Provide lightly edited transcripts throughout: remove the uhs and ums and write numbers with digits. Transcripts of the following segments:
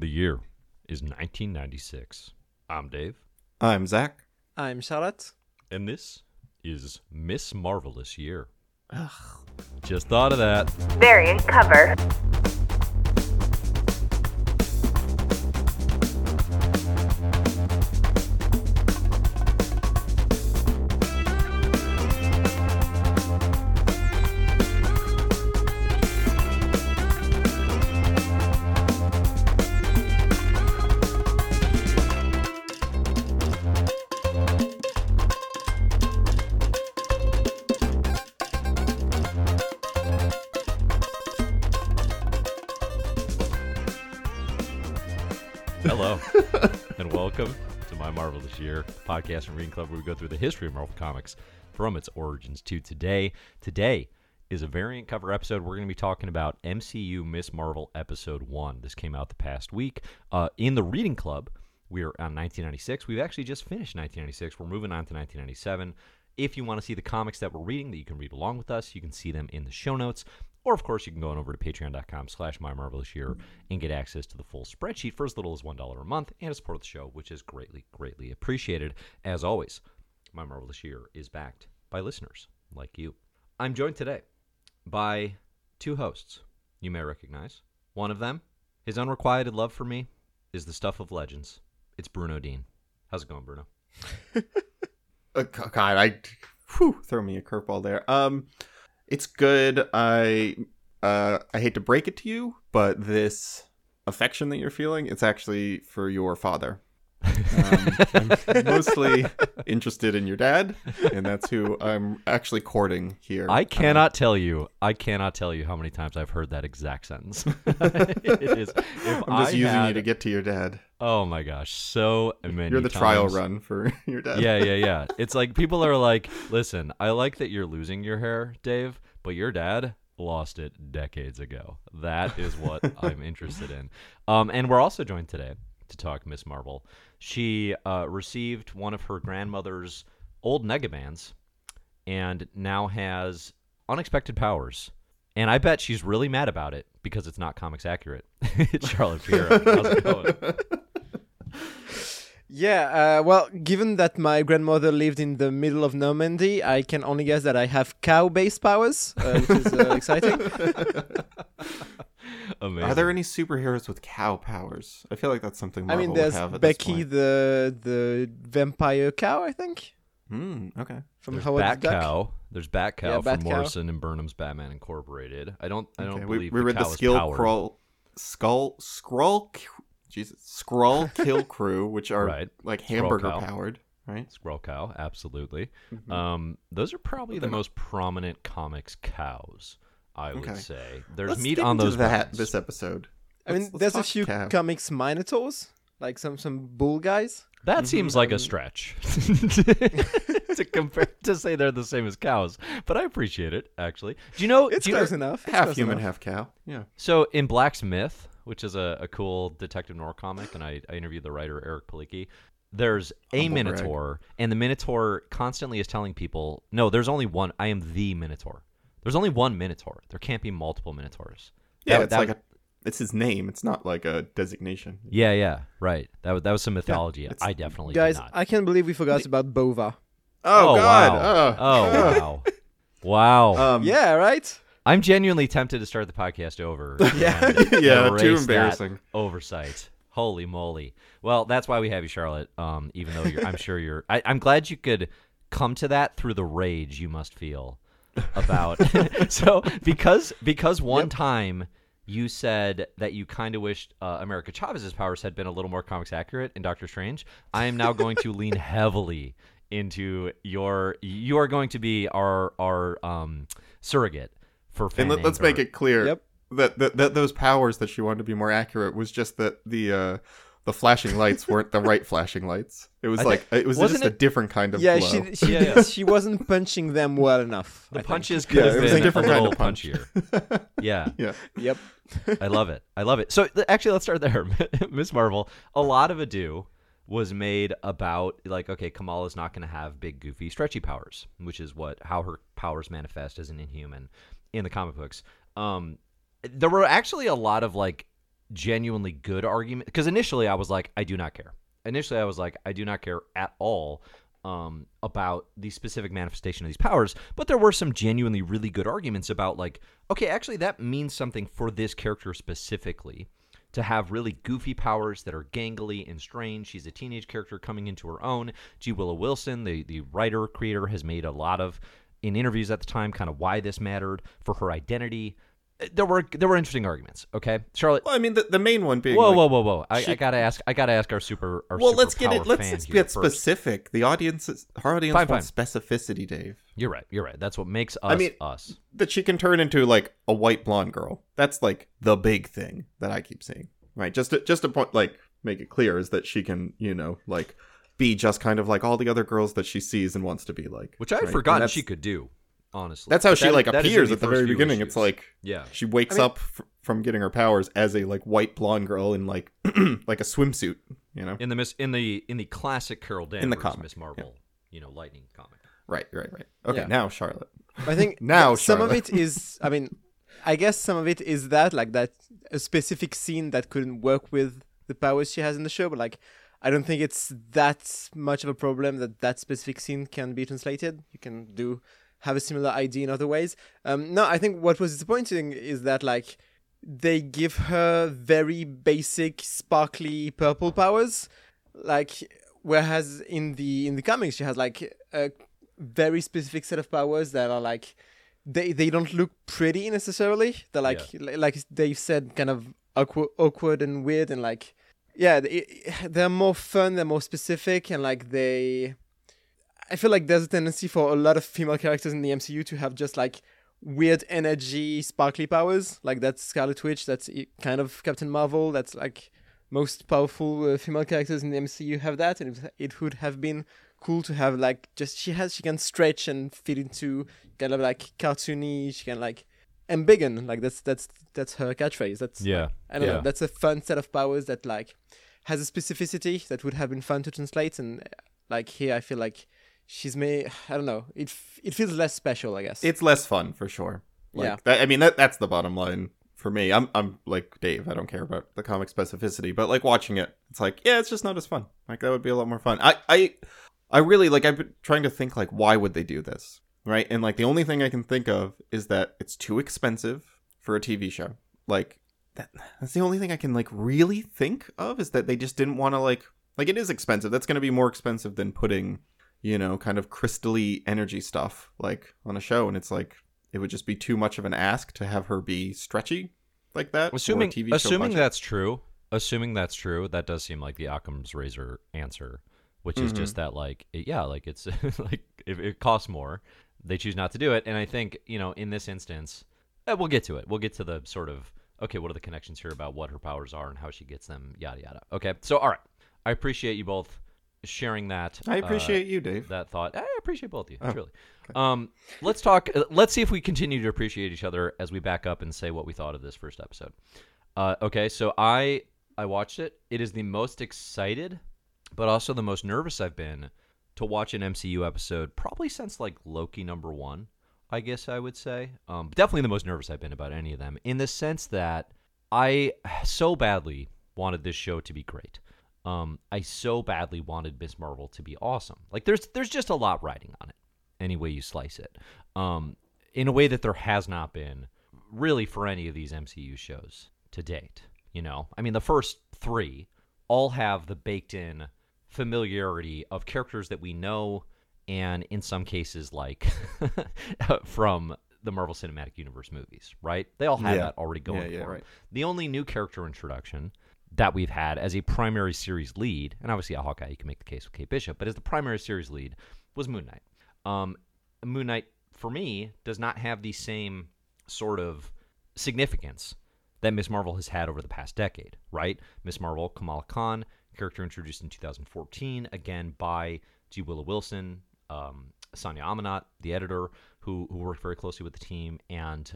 The year is 1996. I'm Dave. I'm Zach. I'm Sharat. And this is Miss Marvelous Year. Ugh. Just thought of that. Variant cover. Year podcast from Reading Club, where we go through the history of Marvel Comics from its origins to today. Today is a variant cover episode. We're going to be talking about MCU Miss Marvel Episode 1. This came out the past week. In the Reading Club, we are on 1996. We've actually just finished 1996. We're moving on to 1997. If you want to see the comics that we're reading that you can read along with us, you can see them in the show notes. Or, of course, you can go on over to patreon.com/mymarvelousyear and get access to the full spreadsheet for as little as $1 a month and to support the show, which is greatly, greatly appreciated. As always, My Marvelous Year is backed by listeners like you. I'm joined today by two hosts you may recognize. One of them, his unrequited love for me is the stuff of legends. It's Bruno Dean. How's it going, Bruno? God, throw me a curveball there. It's good. I hate to break it to you, but this affection that you're feeling, it's actually for your father. I'm mostly interested in your dad, and that's who I'm actually courting here. I cannot tell you how many times I've heard that exact sentence. It is. I'm just using you to get to your dad. Oh my gosh, so many. You're the times. Trial run for your dad. Yeah. It's like people are like, listen, I like that you're losing your hair, Dave, but your dad lost it decades ago. That is what I'm interested in. And we're also joined today to talk Miss Marvel. She received one of her grandmother's old negabands and now has unexpected powers. And I bet she's really mad about it because it's not comics accurate. It's Charlotte Pierre. How's it going? Yeah, well, given that my grandmother lived in the middle of Normandy, I can only guess that I have cow-based powers, which is exciting. Amazing. Are there any superheroes with cow powers? I feel like that's something Marvel would have at Becky, this point. The vampire cow, I think. Okay. From Howard the Duck. Bat Cow from Morrison and Burnham's Batman Incorporated. I don't believe we read the Skrull Kill Crew, which are like hamburger powered, right? Skrull Cow, absolutely. Mm-hmm. Those are probably the most prominent comics cows, I would say. There's meat on those bones. This episode. There's a few comics Minotaurs, like some bull guys. That seems like a stretch to compare to say they're the same as cows, but I appreciate it actually. Do you know it's close enough? Half human, half cow. Yeah. So in Black's Myth, which is a cool Detective Noir comic, and I interviewed the writer Eric Palicki. There's a Minotaur, and the Minotaur constantly is telling people, "No, there's only one. I am the Minotaur. There's only one Minotaur. There can't be multiple Minotaurs." Yeah, it's his name. It's not like a designation. Yeah, right. That was some mythology. Yeah, I definitely did not. Guys, I can't believe we forgot about Bova. Oh God! Wow! Oh wow! Yeah, right. I'm genuinely tempted to start the podcast over. Yeah, too embarrassing. Oversight. Holy moly! Well, that's why we have you, Charlotte. Even though I'm glad you could come to that through the rage you must feel about. So because one time. You said that you kind of wished America Chavez's powers had been a little more comics accurate in Doctor Strange. I am now going to lean heavily into you are going to be our surrogate for fan. And let's make it clear that those powers that she wanted to be more accurate was just that the flashing lights weren't the right flashing lights. It was a different kind of blow. She wasn't punching them well enough. The punches could have been a little punchier. Yeah. Yep. I love it. So actually, let's start there. Miss Marvel, a lot of ado was made about Kamala's not going to have big, goofy, stretchy powers, which is how her powers manifest as an Inhuman in the comic books. There were actually a lot of genuinely good argument, because initially I was like, I do not care. Initially I was like, I do not care at all about the specific manifestation of these powers, but there were some genuinely really good arguments about like, okay, actually that means something for this character specifically, to have really goofy powers that are gangly and strange. She's a teenage character coming into her own. G Willow Wilson, the writer creator, has made a lot of, in interviews at the time, kind of why this mattered for her identity. There were interesting arguments. Okay, Charlotte. Well, I mean, the main one being. Whoa! I gotta ask our well, super let's get it. Let's get specific. First. Our audience wants specificity, Dave. You're right. That's what makes us. I mean, us. That she can turn into like a white blonde girl. That's like the big thing that I keep seeing. Right. Just to point, like, make it clear is that she can, you know, like, be just kind of like all the other girls that she sees and wants to be like. Which I had forgotten she could do. Honestly, that's how she like appears at the very beginning. Issues. It's like, yeah, she wakes up from getting her powers as a like white blonde girl in like like a swimsuit, you know, in the classic Carol Danvers in the comic, Miss Marvel, you know, Lightning comic. Right. Okay, yeah. Now Charlotte. I think now some of it is. I mean, I guess some of it is that like that a specific scene that couldn't work with the powers she has in the show, but like. I don't think it's that much of a problem that specific scene can be translated. You can have a similar idea in other ways. No, I think what was disappointing is that like they give her very basic, sparkly purple powers, like whereas in the comics she has like a very specific set of powers that are like they don't look pretty necessarily. They're like like Dave said, kind of awkward and weird and like. Yeah, they're more fun, they're more specific, and like I feel like there's a tendency for a lot of female characters in the MCU to have just like weird energy, sparkly powers. Like that's Scarlet Witch, that's kind of Captain Marvel, that's like most powerful female characters in the MCU have that, and it would have been cool to have like just she can stretch and fit into kind of like cartoony, she can like embiggen, like that's her catchphrase. That's I don't know. That's a fun set of powers that like has a specificity that would have been fun to translate, and like here I feel like she's I don't know. It feels less special, I guess. It's less fun for sure. Like, yeah. That's the bottom line for me. I'm like Dave. I don't care about the comic specificity, but like watching it, it's like it's just not as fun. Like that would be a lot more fun. I really like. I've been trying to think like why would they do this. Right. And like the only thing I can think of is that it's too expensive for a TV show. Like that's the only thing I can like really think of is that they just didn't want to like it is expensive. That's going to be more expensive than putting, you know, kind of crystally energy stuff like on a show. And it's like it would just be too much of an ask to have her be stretchy like that. Assuming that's true. That does seem like the Occam's razor answer, which is just that like, like it's like it costs more. They choose not to do it. And I think, you know, in this instance, we'll get to it. We'll get to the sort of, okay, what are the connections here about what her powers are and how she gets them, yada, yada. Okay, so all right. I appreciate you both sharing that. I appreciate you, Dave. That thought. I appreciate both of you, truly. Okay. Let's see if we continue to appreciate each other as we back up and say what we thought of this first episode. Okay, so I watched it. It is the most excited, but also the most nervous I've been to watch an MCU episode probably since like Loki #1, I guess I would say. Definitely the most nervous I've been about any of them, in the sense that I so badly wanted this show to be great. I so badly wanted Ms. Marvel to be awesome. Like there's just a lot riding on it, any way you slice it, in a way that there has not been really for any of these MCU shows to date. You know, I mean, the first three all have the baked in familiarity of characters that we know, and in some cases like from the Marvel Cinematic Universe movies, right? They all have that already going for it. The only new character introduction that we've had as a primary series lead, and obviously at Hawkeye you can make the case with Kate Bishop, but as the primary series lead was Moon Knight. Moon Knight, for me, does not have the same sort of significance that Ms. Marvel has had over the past decade, right? Ms. Marvel, Kamala Khan, character introduced in 2014, again by G. Willow Wilson, Sonia Amanat, the editor, who worked very closely with the team, and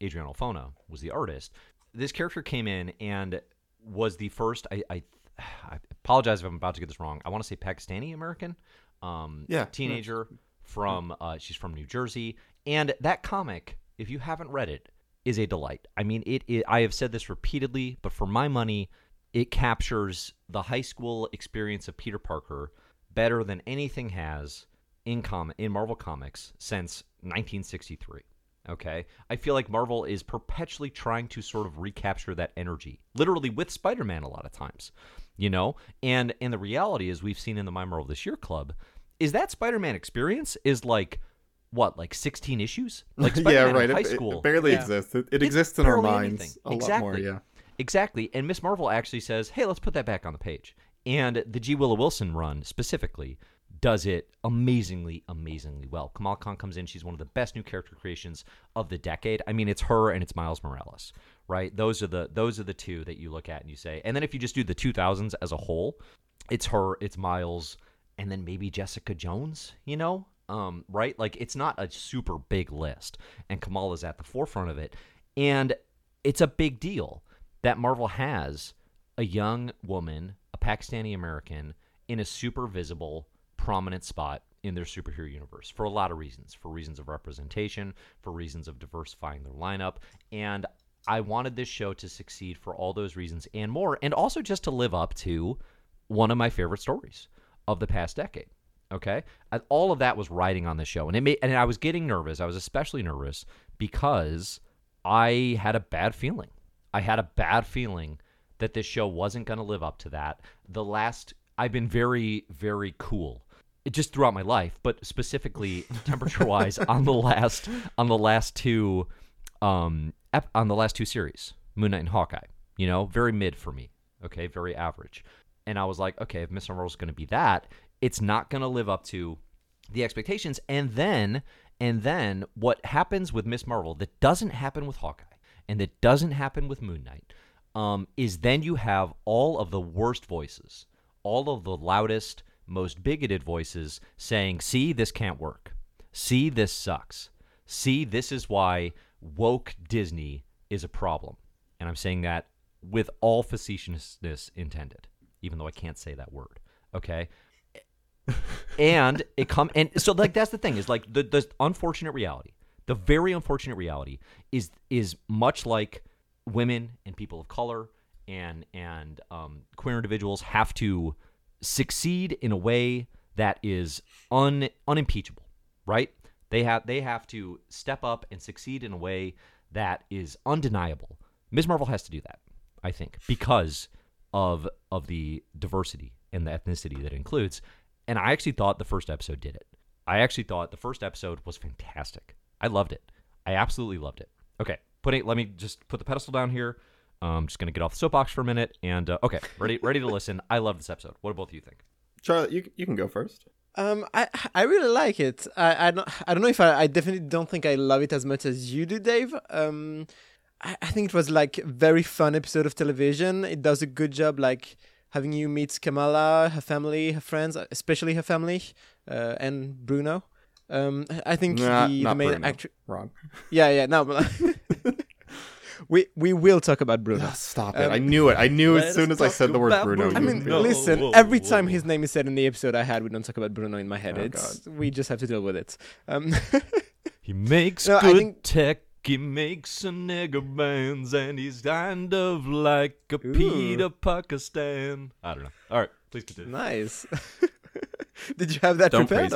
Adrian Alfona was the artist. This character came in and was the first, I apologize if I'm about to get this wrong, I want to say Pakistani-American teenager. She's from New Jersey. And that comic, if you haven't read it, is a delight. I mean, I have said this repeatedly, but for my money, it captures the high school experience of Peter Parker better than anything has in Marvel Comics since 1963. Okay? I feel like Marvel is perpetually trying to sort of recapture that energy, literally with Spider-Man a lot of times, you know? And the reality is, we've seen in the My Marvel This Year Club, is that Spider-Man experience is like, what, like 16 issues? Like Spider-Man in high school. It barely exists. It exists in our minds a lot more, yeah. Exactly. And Ms. Marvel actually says, hey, let's put that back on the page. And the G Willow Wilson run specifically does it amazingly, amazingly well. Kamala Khan comes in. She's one of the best new character creations of the decade. I mean, it's her and it's Miles Morales, right? Those are the two that you look at and you say. And then if you just do the 2000s as a whole, it's her, it's Miles, and then maybe Jessica Jones, you know? Right? Like, it's not a super big list. And Kamala's at the forefront of it. And it's a big deal that Marvel has a young woman, a Pakistani American, in a super visible, prominent spot in their superhero universe for a lot of reasons. For reasons of representation, for reasons of diversifying their lineup. And I wanted this show to succeed for all those reasons and more, and also just to live up to one of my favorite stories of the past decade. Okay? All of that was riding on this show. And and I was getting nervous. I was especially nervous because I had a bad feeling. I had a bad feeling that this show wasn't going to live up to that. I've been very, very cool just throughout my life, but specifically temperature-wise on the last two series, Moon Knight and Hawkeye. You know, very mid for me. Okay, very average. And I was like, okay, if Ms. Marvel's going to be that, it's not going to live up to the expectations. And then what happens with Ms. Marvel that doesn't happen with Hawkeye, and that doesn't happen with Moon Knight, is then you have all of the worst voices, all of the loudest, most bigoted voices saying, see, this can't work. See, this sucks. See, this is why woke Disney is a problem. And I'm saying that with all facetiousness intended, even though I can't say that word, okay? And so, like, that's the thing, is like the unfortunate reality. The very unfortunate reality is much like women and people of color and queer individuals have to succeed in a way that is unimpeachable, right? They have to step up and succeed in a way that is undeniable. Ms. Marvel has to do that, I think, because of the diversity and the ethnicity that includes. And I actually thought the first episode did it. I actually thought the first episode was fantastic. I loved it. I absolutely loved it. Okay, let me just put the pedestal down here. I'm just going to get off the soapbox for a minute. And, okay, ready to listen. I love this episode. What do both of you think? Charlotte, you can go first. I really like it. I don't know if I definitely don't think I love it as much as you do, Dave. I think it was, like, a very fun episode of television. It does a good job, like, having you meet Kamala, her family, her friends, especially her family, and Bruno. I think the main actor. Wrong. Yeah. No, but we will talk about Bruno. Oh, stop it! I knew it. I knew as soon as I said the word Bruno. I mean, listen. Every time his name is said in the episode I had, we don't talk about Bruno in my head. We just have to deal with it. He makes tech. He makes some nigger bands, and he's kind of like a Peter Pakistan. I don't know. All right, please continue. Nice. Did you have that prepared?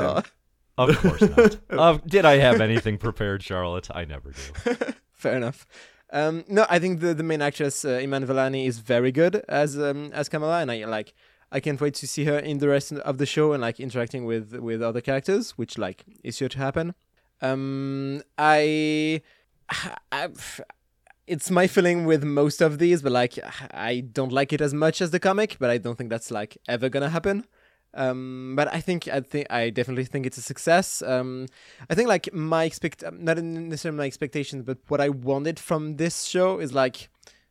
Of course not. Did I have anything prepared, Charlotte? I never do. Fair enough. No, I think the main actress, Iman Vellani, is very good as Kamala, and I can't wait to see her in the rest of the show and like interacting with other characters, which like is sure to happen. It's my feeling with most of these, but like I don't like it as much as the comic, but I don't think that's like ever gonna happen. But I definitely think it's a success. I think like not necessarily my expectations, but what I wanted from this show is like,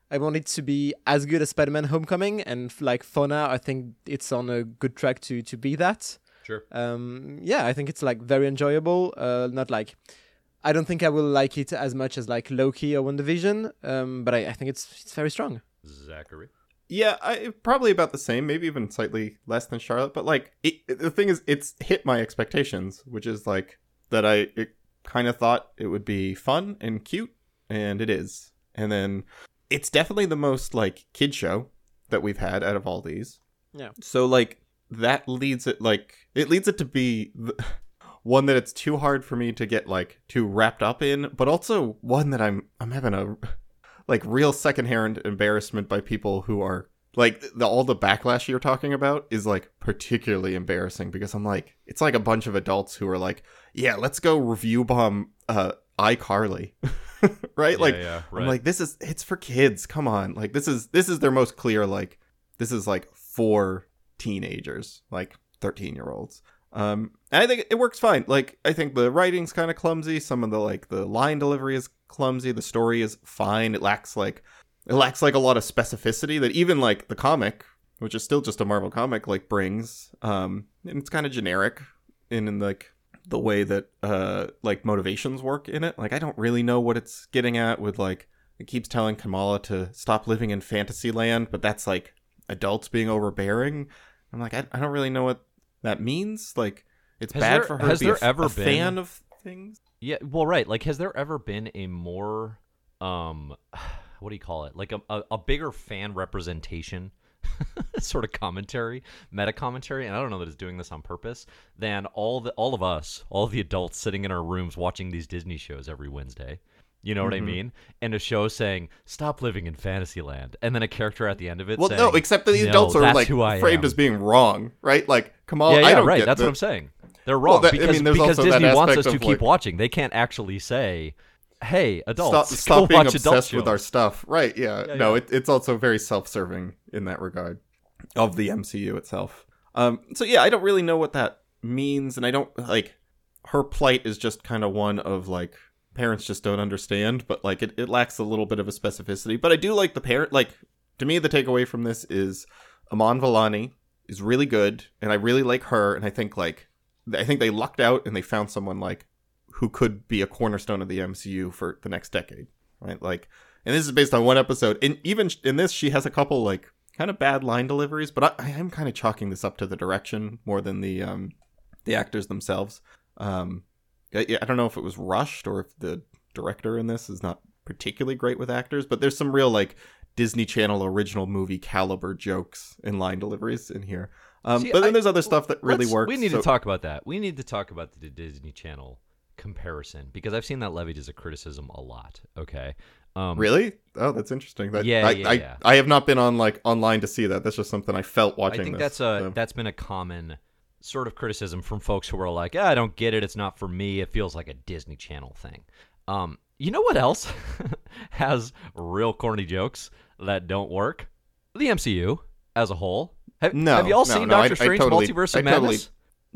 I want it to be as good as Spider-Man Homecoming. And like for now, I think it's on a good track to be that. Sure. I think it's like very enjoyable. Not like, I don't think I will like it as much as like Loki or WandaVision. But I think it's very strong. Zachary. Yeah, probably about the same, maybe even slightly less than Charlotte. But like, the thing is, it's hit my expectations, which is like that I kind of thought it would be fun and cute and it is. And then it's definitely the most, like, kid show that we've had out of all these. Yeah. So, like, that leads it, like, it leads it to be one that it's too hard for me to get, like, too wrapped up in, but also one that I'm having a, like, real secondhand embarrassment by people who are, like, all the backlash you're talking about is, like, particularly embarrassing, because I'm like, it's like a bunch of adults who are like, yeah, let's go review bomb iCarly. Right? Yeah, like, yeah, right. I'm like, it's for kids. Come on. Like, this is their most clear, like, this is, like, for teenagers, like 13-year-olds. And I think it works fine. Like, I think the writing's kind of clumsy. Some of the, like, the line delivery is clumsy. The story is fine. It lacks a lot of specificity that even, like, the comic, which is still just a Marvel comic, like, brings. And it's kind of generic in, like, the way that, like, motivations work in it. Like, I don't really know what it's getting at with, like, it keeps telling Kamala to stop living in fantasy land, but that's, like, adults being overbearing. I'm like, I don't really know what that means. Like, it's bad for her to be a fan of things. Yeah, well, right. Like, has there ever been a more, what do you call it? Like a bigger fan representation sort of commentary, meta commentary, and I don't know that it's doing this on purpose, than all of the adults sitting in our rooms watching these Disney shows every Wednesday. You know what I mean? And a show saying, stop living in Fantasyland. And then a character at the end of it saying, except that the adults are, like, framed as being wrong, right? Like, Kamala, I don't get that. That's what I'm saying. They're wrong because Disney wants us to keep watching. They can't actually say, hey, adults, stop being obsessed with our stuff. Right, yeah. Yeah, no, yeah. It's also very self-serving in that regard of the MCU itself. So, yeah, I don't really know what that means. And I don't, like, her plight is just kind of one of, like, parents just don't understand, but, like, it lacks a little bit of a specificity. But I do like the parent, like, to me, the takeaway from this is Iman Vellani is really good, and I really like her, and I think they lucked out and they found someone, like, who could be a cornerstone of the MCU for the next decade, right? Like, and this is based on one episode, and even in this, she has a couple, like, kind of bad line deliveries, but I am kind of chalking this up to the direction more than the actors themselves. I don't know if it was rushed or if the director in this is not particularly great with actors, but there's some real, like, Disney Channel original movie caliber jokes and line deliveries in here. But then there's other stuff that really works. We need to talk about that. We need to talk about the Disney Channel comparison, because I've seen that levied as a criticism a lot. Okay. Really? Oh, that's interesting. Yeah. I have not been on, like, online to see that. That's just something I felt watching. I think that's been a common sort of criticism from folks who are like, yeah, I don't get it. It's not for me. It feels like a Disney Channel thing. You know what else has real corny jokes that don't work? The MCU as a whole. Have you all seen Doctor Strange Multiverse of Madness?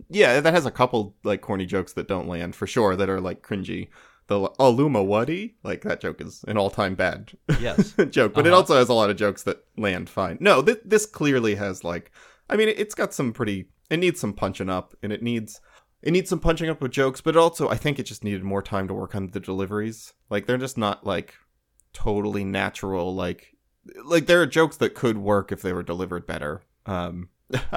Yeah, that has a couple, like, corny jokes that don't land for sure, that are, like, cringy. The Aluma Wadi, like, that joke is an all-time bad joke, but it also has a lot of jokes that land fine. No, this clearly has, like, I mean, it's got some pretty. It needs some punching up, and it needs some punching up with jokes, but also I think it just needed more time to work on the deliveries. Like, they're just not, like, totally natural. Like there are jokes that could work if they were delivered better. I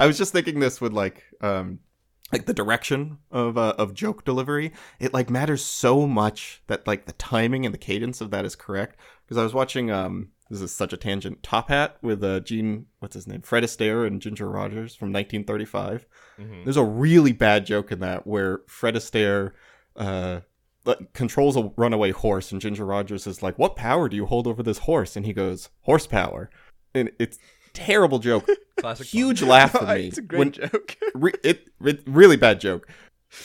was just thinking this with, like, the direction of joke delivery. It, like, matters so much that, like, the timing and the cadence of that is correct. Because I was watching this is such a tangent, Top Hat with Fred Astaire and Ginger Rogers from 1935. Mm-hmm. There's a really bad joke in that where Fred Astaire controls a runaway horse, and Ginger Rogers is like, what power do you hold over this horse? And he goes, horsepower. And it's terrible joke. Classic. Huge laugh for me. It's a great joke. Really bad joke.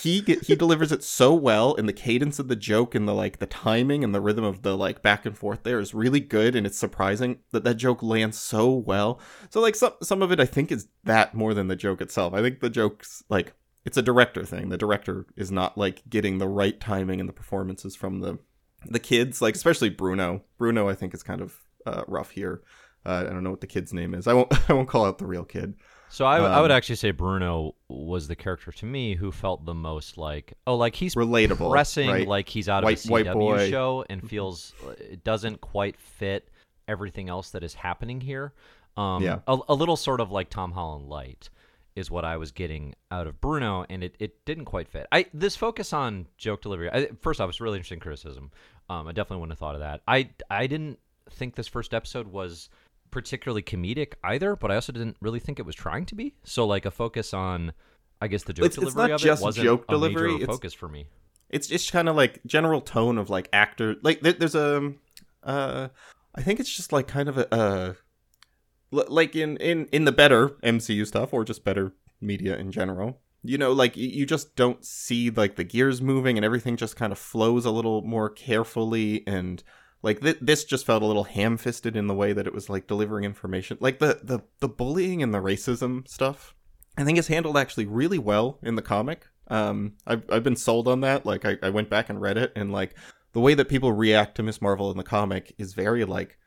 He delivers it so well, and the cadence of the joke and the, like, the timing and the rhythm of the, like, back and forth there is really good, and it's surprising that joke lands so well. So, like, some of it I think is that more than the joke itself. I think the joke's, like, it's a director thing. The director is not, like, getting the right timing and the performances from the kids, like, especially Bruno. Bruno I think is kind of rough here. I don't know what the kid's name is. I won't call out the real kid. So I would actually say Bruno was the character to me who felt the most like, oh, like he's relatable, pressing, right? Like he's out of a CW show and feels it doesn't quite fit everything else that is happening here. A little sort of like Tom Holland light is what I was getting out of Bruno, and it didn't quite fit. This focus on joke delivery, first off, it's really interesting criticism. I definitely wouldn't have thought of that. I didn't think this first episode was particularly comedic either, but I also didn't really think it was trying to be. So like a focus on, I guess, the joke delivery of it wasn't a major focus for me. It's just kind of like general tone of like actor. Like there's a, I think it's just like kind of a... like in the better MCU stuff or just better media in general, you know, like you just don't see like the gears moving and everything just kind of flows a little more carefully. And like this just felt a little ham-fisted in the way that it was like delivering information. Like the bullying and the racism stuff, I think is handled actually really well in the comic. I've been sold on that. Like I went back and read it, and like the way that people react to Ms. Marvel in the comic is very like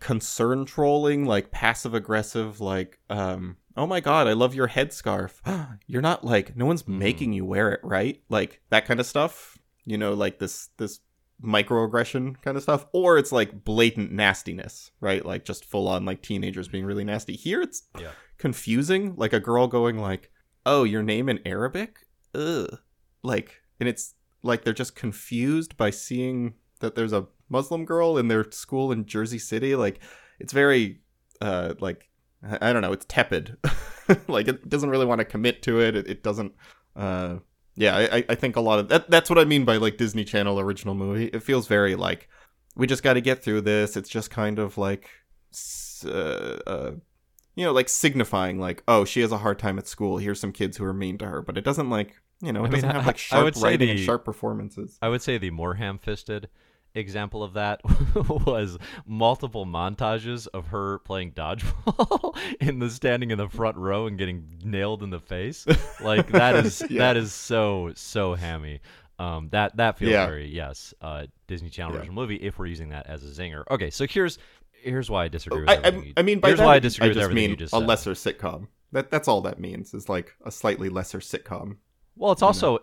concern trolling, like passive aggressive, like oh my god, I love your headscarf. You're not like, no one's making you wear it, right? Like that kind of stuff, you know, like this microaggression kind of stuff. Or it's like blatant nastiness, right? Like just full on like teenagers being really nasty. Here it's confusing, like a girl going like, oh, your name in Arabic? Ugh. Like, and it's like they're just confused by seeing that there's a Muslim girl in their school in Jersey City. Like it's very like, I don't know, it's tepid. Like it doesn't really want to commit to it. It doesn't I think a lot of that's what I mean by like Disney Channel original movie. It feels very like, we just got to get through this. It's just kind of like you know, like signifying like, oh, she has a hard time at school, here's some kids who are mean to her. But it doesn't like, you know, it doesn't have like sharp writing and sharp performances. I would say the more ham-fisted example of that was multiple montages of her playing dodgeball in the standing in the front row and getting nailed in the face. Like that is that is so hammy. That feels very Disney Channel original movie, if we're using that as a zinger. Okay, so here's why I disagree with everything. I mean by that I just mean a lesser sitcom. That's all that means, is like a slightly lesser sitcom. Well, it's also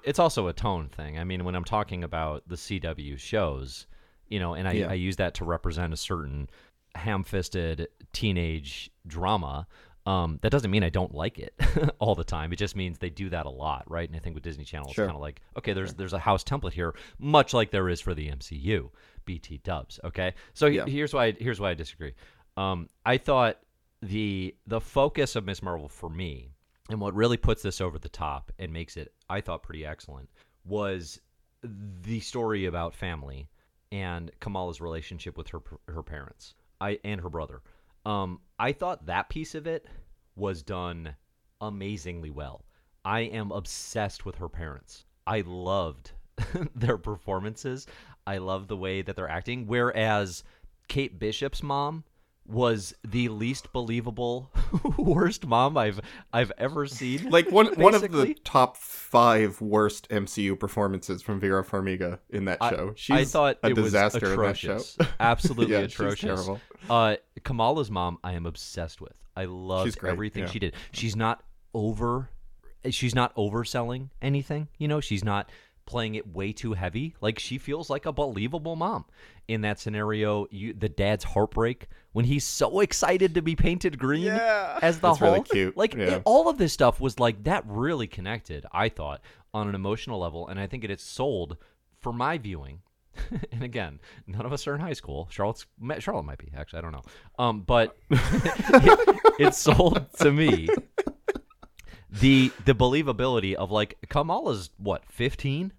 a tone thing. I mean, when I'm talking about the CW shows, you know, and I use that to represent a certain ham-fisted teenage drama. That doesn't mean I don't like it all the time. It just means they do that a lot, right? And I think with Disney Channel, it's kind of like, okay, there's a house template here, much like there is for the MCU, BT dubs, okay? So here's why I disagree. I thought the focus of Ms. Marvel for me, and what really puts this over the top and makes it, I thought, pretty excellent, was the story about family and Kamala's relationship with her parents and her brother. I thought that piece of it was done amazingly well. I am obsessed with her parents. I loved their performances. I love the way that they're acting, whereas Kate Bishop's mom was the least believable, worst mom I've ever seen. Like one of the top 5 worst MCU performances from Vera Farmiga in that show. I thought it was atrocious. In that show. Absolutely atrocious. She's terrible. Kamala's mom, I am obsessed with. I loved everything she did. She's not overselling anything. You know, she's not playing it way too heavy. Like she feels like a believable mom in that scenario. The dad's heartbreak when he's so excited to be painted green as the Hulk. Really cute. Like all of this stuff was like that really connected, I thought, on an emotional level, and I think it's sold for my viewing. And again, none of us are in high school. Charlotte might be, actually, I don't know. But it sold to me the believability of like Kamala's 15.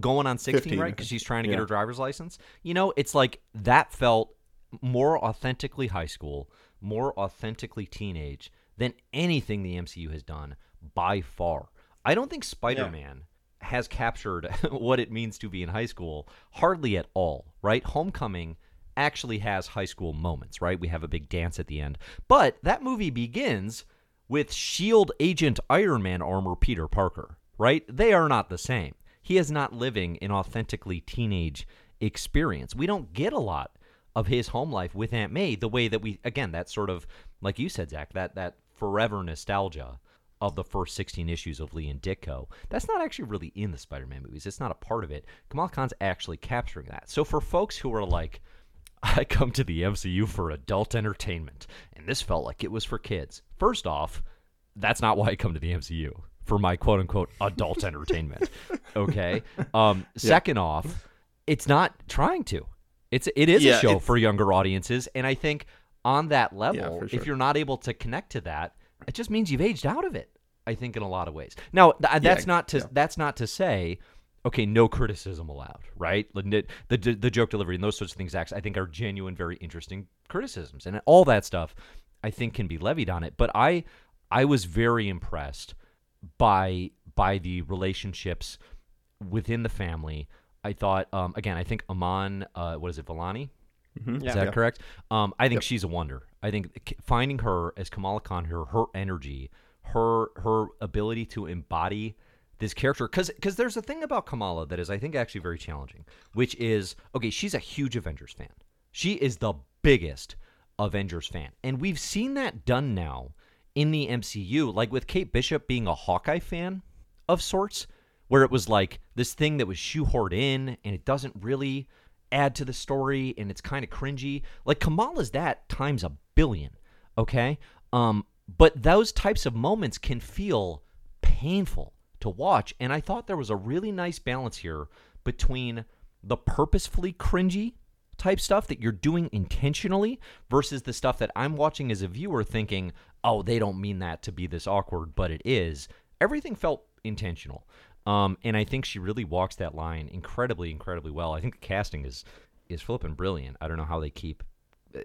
Going on 16, 15, right? Because she's trying to get her driver's license. You know, it's like that felt more authentically high school, more authentically teenage than anything the MCU has done by far. I don't think Spider-Man has captured what it means to be in high school hardly at all, right? Homecoming actually has high school moments, right? We have a big dance at the end. But that movie begins with S.H.I.E.L.D. agent Iron Man armor Peter Parker, right? They are not the same. He is not living an authentically teenage experience. We don't get a lot of his home life with Aunt May the way that we, again, that sort of, like you said, Zach, that forever nostalgia of the first 16 issues of Lee and Ditko. That's not actually really in the Spider-Man movies. It's not a part of it. Kamala Khan's actually capturing that. So for folks who are like, I come to the MCU for adult entertainment, and this felt like it was for kids. First off, that's not why I come to the MCU, for my quote unquote adult entertainment. Okay. Second off, it's not trying to. It is a show for younger audiences, and I think on that level, if you're not able to connect to that, it just means you've aged out of it. I think in a lot of ways. Now, that's not to say, okay, no criticism allowed, right? The joke delivery and those sorts of things, I think, are genuine, very interesting criticisms, and all that stuff, I think, can be levied on it. But I was very impressed by the relationships within the family. I thought, again, I think Iman, Vellani? Mm-hmm. Is that correct? I think she's a wonder. I think finding her as Kamala Khan, her energy, her ability to embody this character, because there's a thing about Kamala that is, I think, actually very challenging, which is, okay, she's a huge Avengers fan. She is the biggest Avengers fan. And we've seen that done now in the MCU, like with Kate Bishop being a Hawkeye fan of sorts, where it was like this thing that was shoehorned in and it doesn't really add to the story and it's kind of cringy. Like Kamala's that times a billion, okay? But those types of moments can feel painful to watch, and I thought there was a really nice balance here between the purposefully cringy type stuff that you're doing intentionally versus the stuff that I'm watching as a viewer thinking, oh, they don't mean that to be this awkward, but it is. Everything felt intentional. And I think she really walks that line incredibly, incredibly well. I think the casting is flipping brilliant. I don't know how they keep.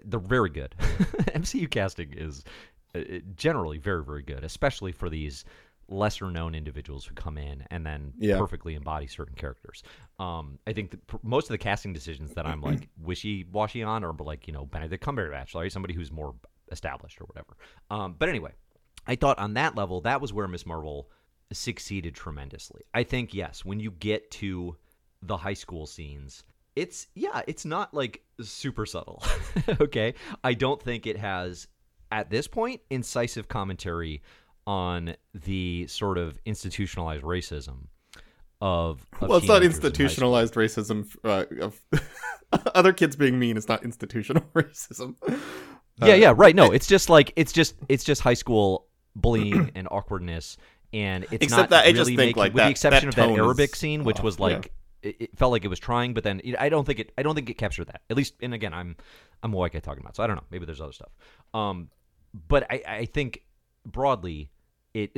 They're very good. MCU casting is generally very, very good, especially for these lesser-known individuals who come in and then perfectly embody certain characters. I think most of the casting decisions that I'm like wishy-washy on are like, Benedict Cumberbatch, right? Somebody who's more established or whatever. But anyway, I thought on that level, that was where Ms. Marvel succeeded tremendously. I think, yes, when you get to the high school scenes, it's not like super subtle. Okay. I don't think it has, at this point, incisive commentary on the sort of institutionalized racism of well, it's not institutionalized racism of other kids being mean. It's not institutional racism. Right. No, it's just high school bullying and awkwardness. And it's except not that really I just think making, like with that, the exception of that Arabic scene, which was like it felt like it was trying, but then I don't think it captured that. At least, and again, I'm a white guy talking about, so I don't know. Maybe there's other stuff. But I think broadly,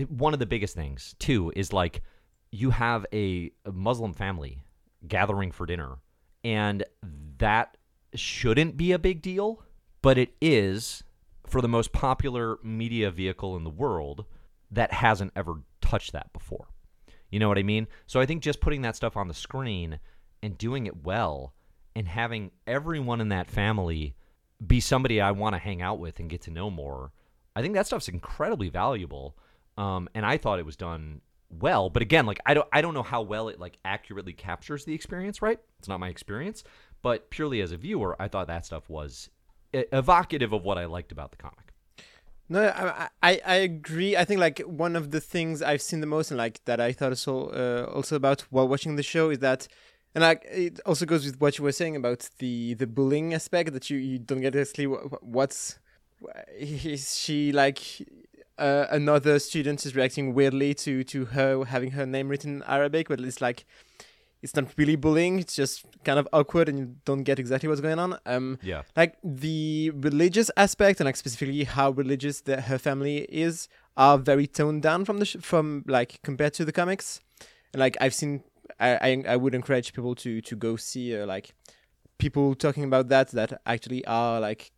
one of the biggest things too is like you have a Muslim family gathering for dinner, and that shouldn't be a big deal, but it is for the most popular media vehicle in the world that hasn't ever touched that before. You know what I mean? So I think just putting that stuff on the screen and doing it well and having everyone in that family be somebody I want to hang out with and get to know more, I think that stuff's incredibly valuable. And I thought it was done well. But again, like I don't know how well it like accurately captures the experience, right? It's not my experience. But purely as a viewer, I thought that stuff was evocative of what I liked about the comic. No, I agree. I think like one of the things I've seen the most and like that I thought also about while watching the show is that, and like it also goes with what you were saying about the bullying aspect that you don't get exactly another student is reacting weirdly to her having her name written in Arabic, but it's like it's not really bullying. It's just kind of awkward, and you don't get exactly what's going on. Like the religious aspect, and like specifically how religious her family is, are very toned down from compared to the comics. And like I've seen, I would encourage people to go see like people talking about that actually are like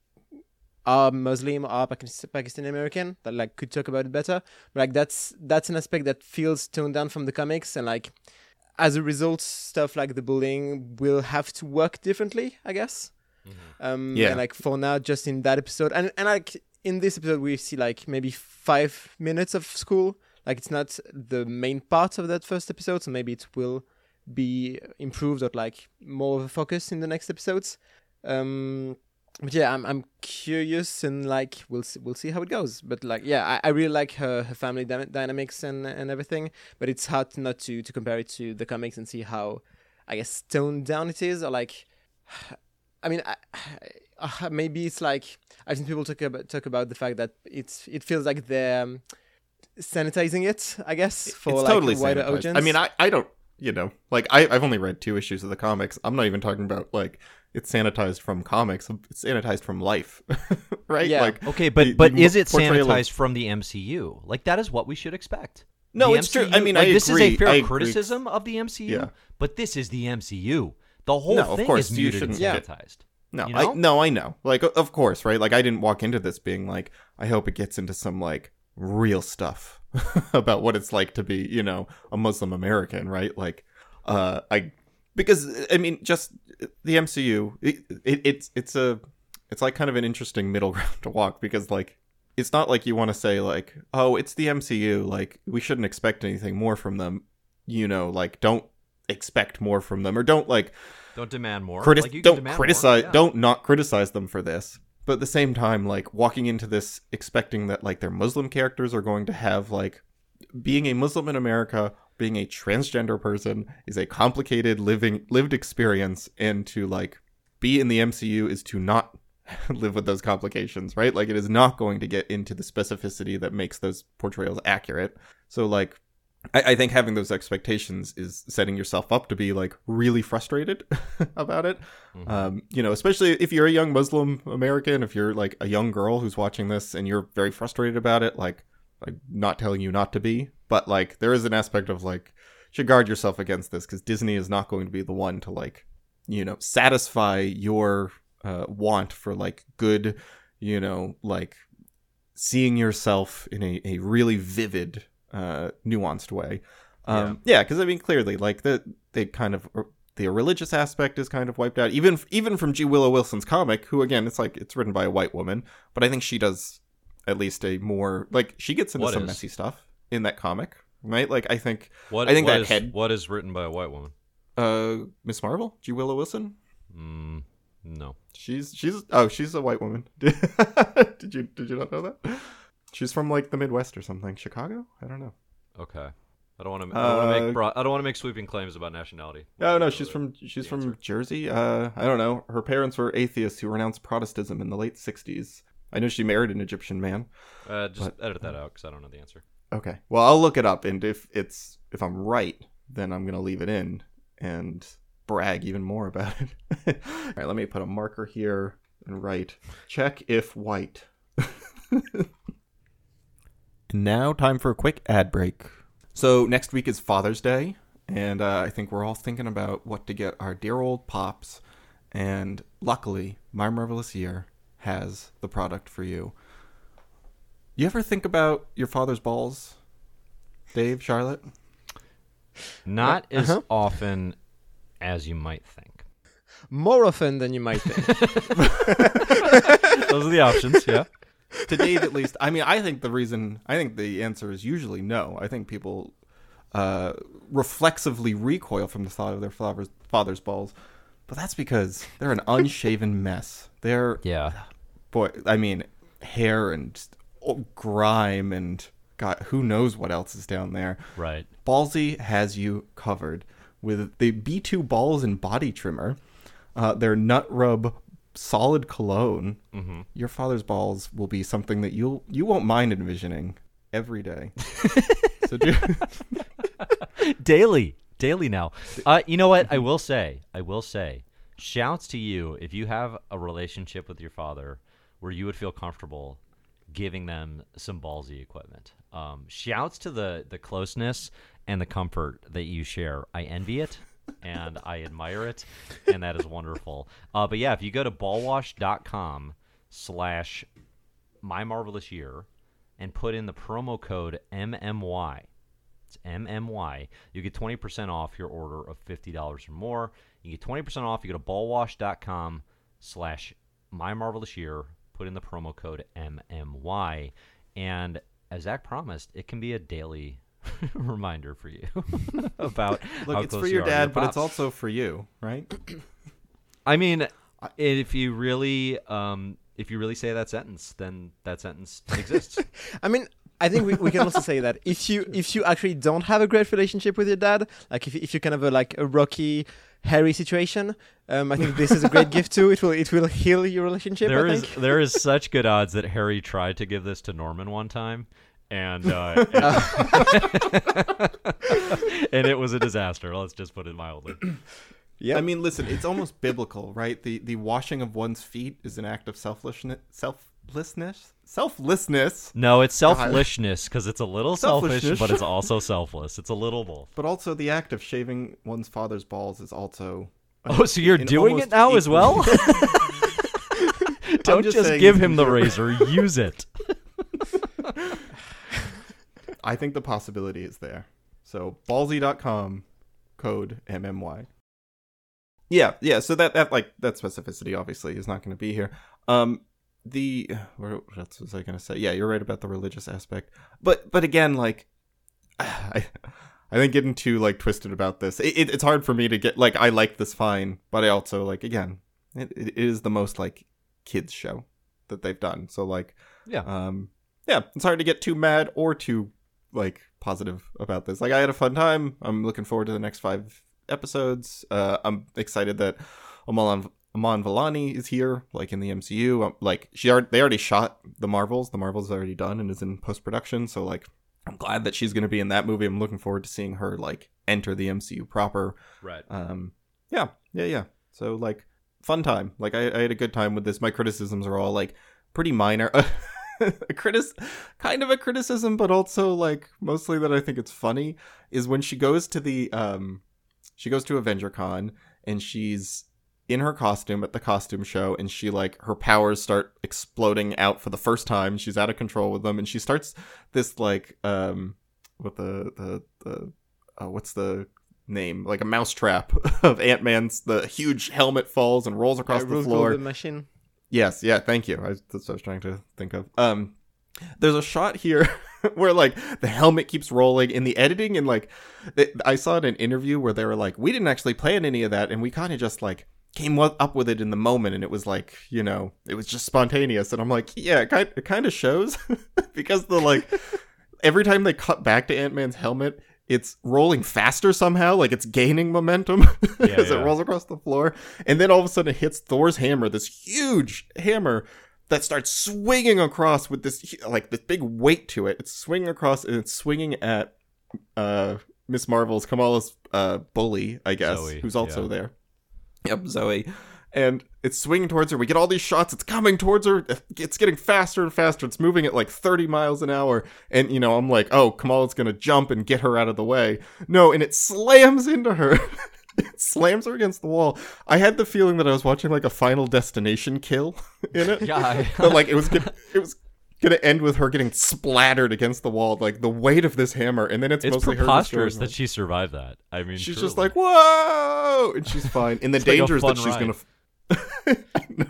are Muslim, are Pakistani American that like could talk about it better. But like that's an aspect that feels toned down from the comics, and like. As a result, stuff like the bullying will have to work differently, I guess. Mm-hmm. And like for now, just in that episode, and like in this episode, we see like maybe 5 minutes of school. Like it's not the main part of that first episode, so maybe it will be improved or like more of a focus in the next episodes. But yeah, I'm curious, and like we'll see how it goes. But like I really like her family dynamics and everything. But it's hard not to compare it to the comics and see how, I guess, toned down it is. Or like, I mean, maybe it's like I've seen people talk about the fact that it feels like their sanitizing it, I guess, for it's like totally a wider audience. I mean, I don't, you know, like I've only read 2 issues of the comics. I'm not even talking about like it's sanitized from comics. It's sanitized from life, right? Yeah. Like, okay, but is it sanitized from the MCU? Like that is what we should expect. No, it's true. I mean, like, I this agree. Is a fair criticism of the MCU, yeah. But this is the MCU. The whole thing of course, is muted and sanitized. No, you know? I know. Like, of course, right? Like, I didn't walk into this being like, I hope it gets into some like real stuff about what it's like to be, you know, a Muslim American, right? Like, because I mean, just the MCU, it's like kind of an interesting middle ground to walk because like. It's not like you want to say, like, oh, it's the MCU. Like, we shouldn't expect anything more from them. You know, like, don't expect more from them. Or don't, like... Don't demand more. Don't criticize... More, yeah. Don't not criticize them for this. But at the same time, like, walking into this expecting that, like, their Muslim characters are going to have, like... Being a Muslim in America, being a transgender person is a complicated lived experience. And to, like, be in the MCU is to not... live with those complications, right? Like, it is not going to get into the specificity that makes those portrayals accurate. So, like, I think having those expectations is setting yourself up to be, like, really frustrated about it. Mm-hmm. You know, especially if you're a young Muslim American, if you're, like, a young girl who's watching this and you're very frustrated about it, like, I'm not telling you not to be, but, like, there is an aspect of, like, you should guard yourself against this because Disney is not going to be the one to, like, you know, satisfy your... want for like good, you know, like seeing yourself in a really vivid nuanced way. Yeah, because I mean clearly like the religious aspect is kind of wiped out even from G Willow Wilson's comic, who again it's like it's written by a white woman, but I think she does at least a more like she gets into some messy stuff in that comic, right? Like what is written by a white woman? Miss Marvel, G Willow Wilson. No, she's a white woman. Did you not know that? She's from like the Midwest or something, Chicago. I don't know. Okay, I don't want to make sweeping claims about nationality. Oh no, she's from Jersey. I don't know. Her parents were atheists who renounced Protestantism in the late '60s. I know she married an Egyptian man. Edit that out because I don't know the answer. Okay, well I'll look it up, and if I'm right, then I'm gonna leave it in and. Brag even more about it. All right, let me put a marker here and write check if white. Now time for a quick ad break. So next week is Father's Day, and I think we're all thinking about what to get our dear old pops, and luckily My Marvelous Year has the product for you. You ever think about your father's balls, Dave, Charlotte? Not as often as you might think. More often than you might think. Those are the options, yeah. To Dave, at least. I mean, I think the answer is usually no. I think people reflexively recoil from the thought of their father's balls. But that's because they're an unshaven mess. They're... Yeah. Boy, I mean, hair and grime and... God, who knows what else is down there. Right. Ballsy has you covered. With the B2 Balls and Body Trimmer, their Nut Rub Solid Cologne, your father's balls will be something that you won't mind envisioning every day. So do daily now. You know what? I will say, shouts to you if you have a relationship with your father where you would feel comfortable giving them some ballsy equipment. Shouts to the closeness and the comfort that you share. I envy it, and I admire it, and that is wonderful. But yeah, if you go to ballwash.com/mymarvelousyear and put in the promo code MMY, it's MMY, you get 20% off your order of $50 or more. You get 20% off. You go to ballwash.com/mymarvelousyear, put in the promo code MMY, and as Zach promised, it can be a daily reminder for you about look how it's close for your dad, but it's also for you, right? I mean, if you really say that sentence, then that sentence exists. I mean, I think we can also say that if you actually don't have a great relationship with your dad, like if you kind of a rocky, hairy situation, I think this is a great gift too. It will heal your relationship. There is such good odds that Harry tried to give this to Norman one time. and it was a disaster. Let's just put it mildly. Yeah, I mean, listen, it's almost biblical, right? The washing of one's feet is an act of selflessness. No, it's selfishness, because it's a little selfish, but it's also selfless. It's a little both. But also, the act of shaving one's father's balls is also. Oh, so you're doing it now as well? Don't just give him the razor. Use it. I think the possibility is there. So ballsy.com, code MMY. Yeah. So that specificity obviously is not going to be here. What else was I going to say? Yeah, you're right about the religious aspect. But again, like, I think getting too like twisted about this. It's hard for me to get like I like this fine, but I also like again, it is the most like kids show that they've done. So like yeah, it's hard to get too mad or too like positive about this. Like I had a fun time. I'm looking forward to the next 5 episodes. I'm excited that Iman Vellani is here, like in the MCU. Like they already shot the Marvels. The Marvels is already done and is in post production. So like I'm glad that she's going to be in that movie. I'm looking forward to seeing her like enter the MCU proper. Right. Yeah. So like fun time. Like I had a good time with this. My criticisms are all like pretty minor. Kind of a criticism, but also like mostly that I think it's funny is when she goes to AvengerCon and she's in her costume at the costume show and she like her powers start exploding out for the first time. She's out of control with them and she starts this like with the what's the name, like a mousetrap of Ant-Man's. The huge helmet falls and rolls across the floor. The machine. Yes, yeah, thank you. That's what I was trying to think of. There's a shot here where, like, the helmet keeps rolling in the editing, and, like, I saw in an interview where they were like, we didn't actually plan any of that, and we kind of just, like, came up with it in the moment, and it was, like, you know, it was just spontaneous, and I'm like, yeah, it kind of shows, because the, like, every time they cut back to Ant-Man's helmet, it's rolling faster somehow, like it's gaining momentum as it rolls across the floor. And then all of a sudden it hits Thor's hammer, this huge hammer that starts swinging across with this, like this big weight to it. It's swinging across and it's swinging at Miss Marvel's, Kamala's bully, I guess, Zoe, who's also there. Yep, Zoe. And it's swinging towards her. We get all these shots. It's coming towards her. It's getting faster and faster. It's moving at like 30 miles an hour. And, you know, I'm like, oh, Kamala's going to jump and get her out of the way. No, and it slams into her. It slams her against the wall. I had the feeling that I was watching like a Final Destination kill in it. Yeah. But like it was going to end with her getting splattered against the wall, like the weight of this hammer. And then it's mostly her. It's preposterous that she survived that. I mean, she's truly just like, whoa! And she's fine. And the danger is like that she's going to...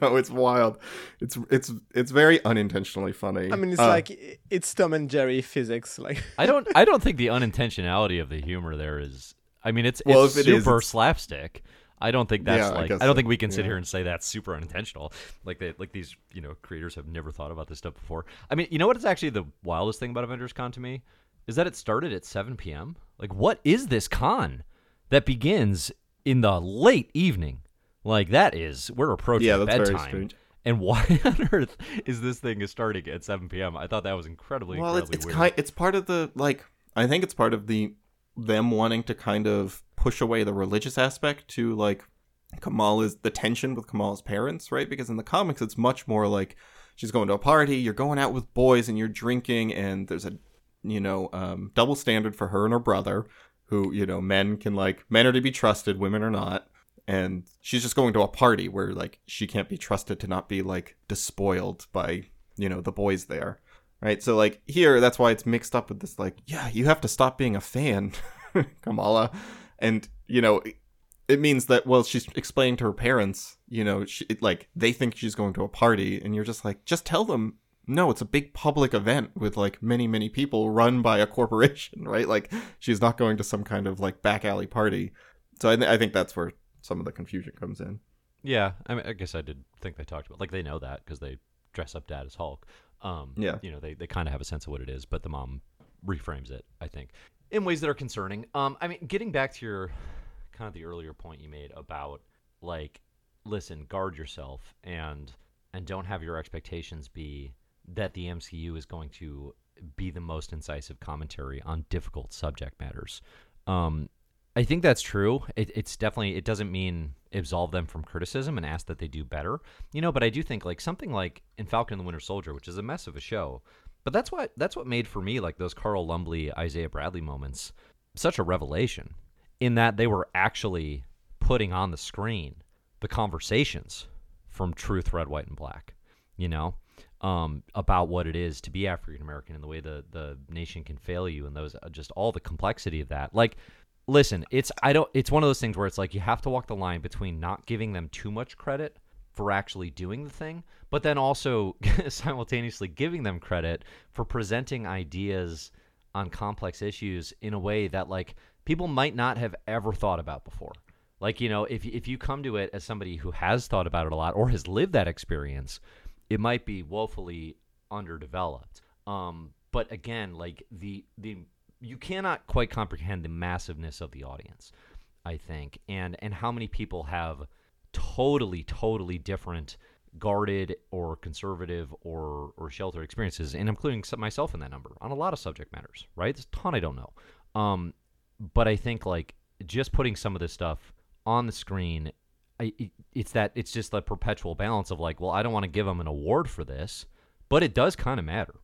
No, it's wild. It's very unintentionally funny. I mean, it's like it's Tom and Jerry physics. Like I don't think the unintentionality of the humor there is. I mean, it's super slapstick. I don't think that's I don't think we can sit here and say that's super unintentional. Like these creators have never thought about this stuff before. I mean, you know what is actually the wildest thing about AvengersCon to me is that it started at 7 p.m. Like, what is this con that begins in the late evening? Like, that is, we're approaching bedtime. And why on earth is this thing starting at 7 p.m.? I thought that was incredibly weird. It's part of the, like, I think it's part of them wanting to kind of push away the religious aspect to, like, the tension with Kamala's parents, right? Because in the comics, it's much more like she's going to a party, you're going out with boys and you're drinking, and there's a, double standard for her and her brother who, men are to be trusted, women are not. And she's just going to a party where, like, she can't be trusted to not be, like, despoiled by, the boys there, right? So, like, here, that's why it's mixed up with this, like, yeah, you have to stop being a fan, Kamala. And, it means that, well, she's explaining to her parents, they think she's going to a party. And you're just like, just tell them, no, it's a big public event with, like, many, many people run by a corporation, right? Like, she's not going to some kind of, like, back alley party. So I think that's where some of the confusion comes in. Yeah, I mean, I guess I did think they talked about, like, they know that because they dress up Dad as Hulk. They kind of have a sense of what it is, but the mom reframes it, I think, in ways that are concerning. I mean, getting back to your kind of the earlier point you made about, like, listen, guard yourself and don't have your expectations be that the MCU is going to be the most incisive commentary on difficult subject matters. I think that's true. It's definitely, it doesn't mean absolve them from criticism and ask that they do better, you know, but I do think like something like in Falcon and the Winter Soldier, which is a mess of a show, but that's what made for me, like those Carl Lumbly, Isaiah Bradley moments, such a revelation in that they were actually putting on the screen the conversations from Truth, Red, White, and Black, you know, about what it is to be African-American and the way the nation can fail you and those, just all the complexity of that. Like, listen, it's one of those things where it's like you have to walk the line between not giving them too much credit for actually doing the thing, but then also simultaneously giving them credit for presenting ideas on complex issues in a way that like people might not have ever thought about before. Like, you know, if you come to it as somebody who has thought about it a lot or has lived that experience, it might be woefully underdeveloped. But again, like the you cannot quite comprehend the massiveness of the audience, I think, and how many people have totally different guarded or conservative or sheltered experiences, and I'm including myself in that number on a lot of subject matters, right? There's a ton I don't know. But I think like just putting some of this stuff on the screen, it's just the perpetual balance of like, well, I don't want to give them an award for this, but it does kind of matter.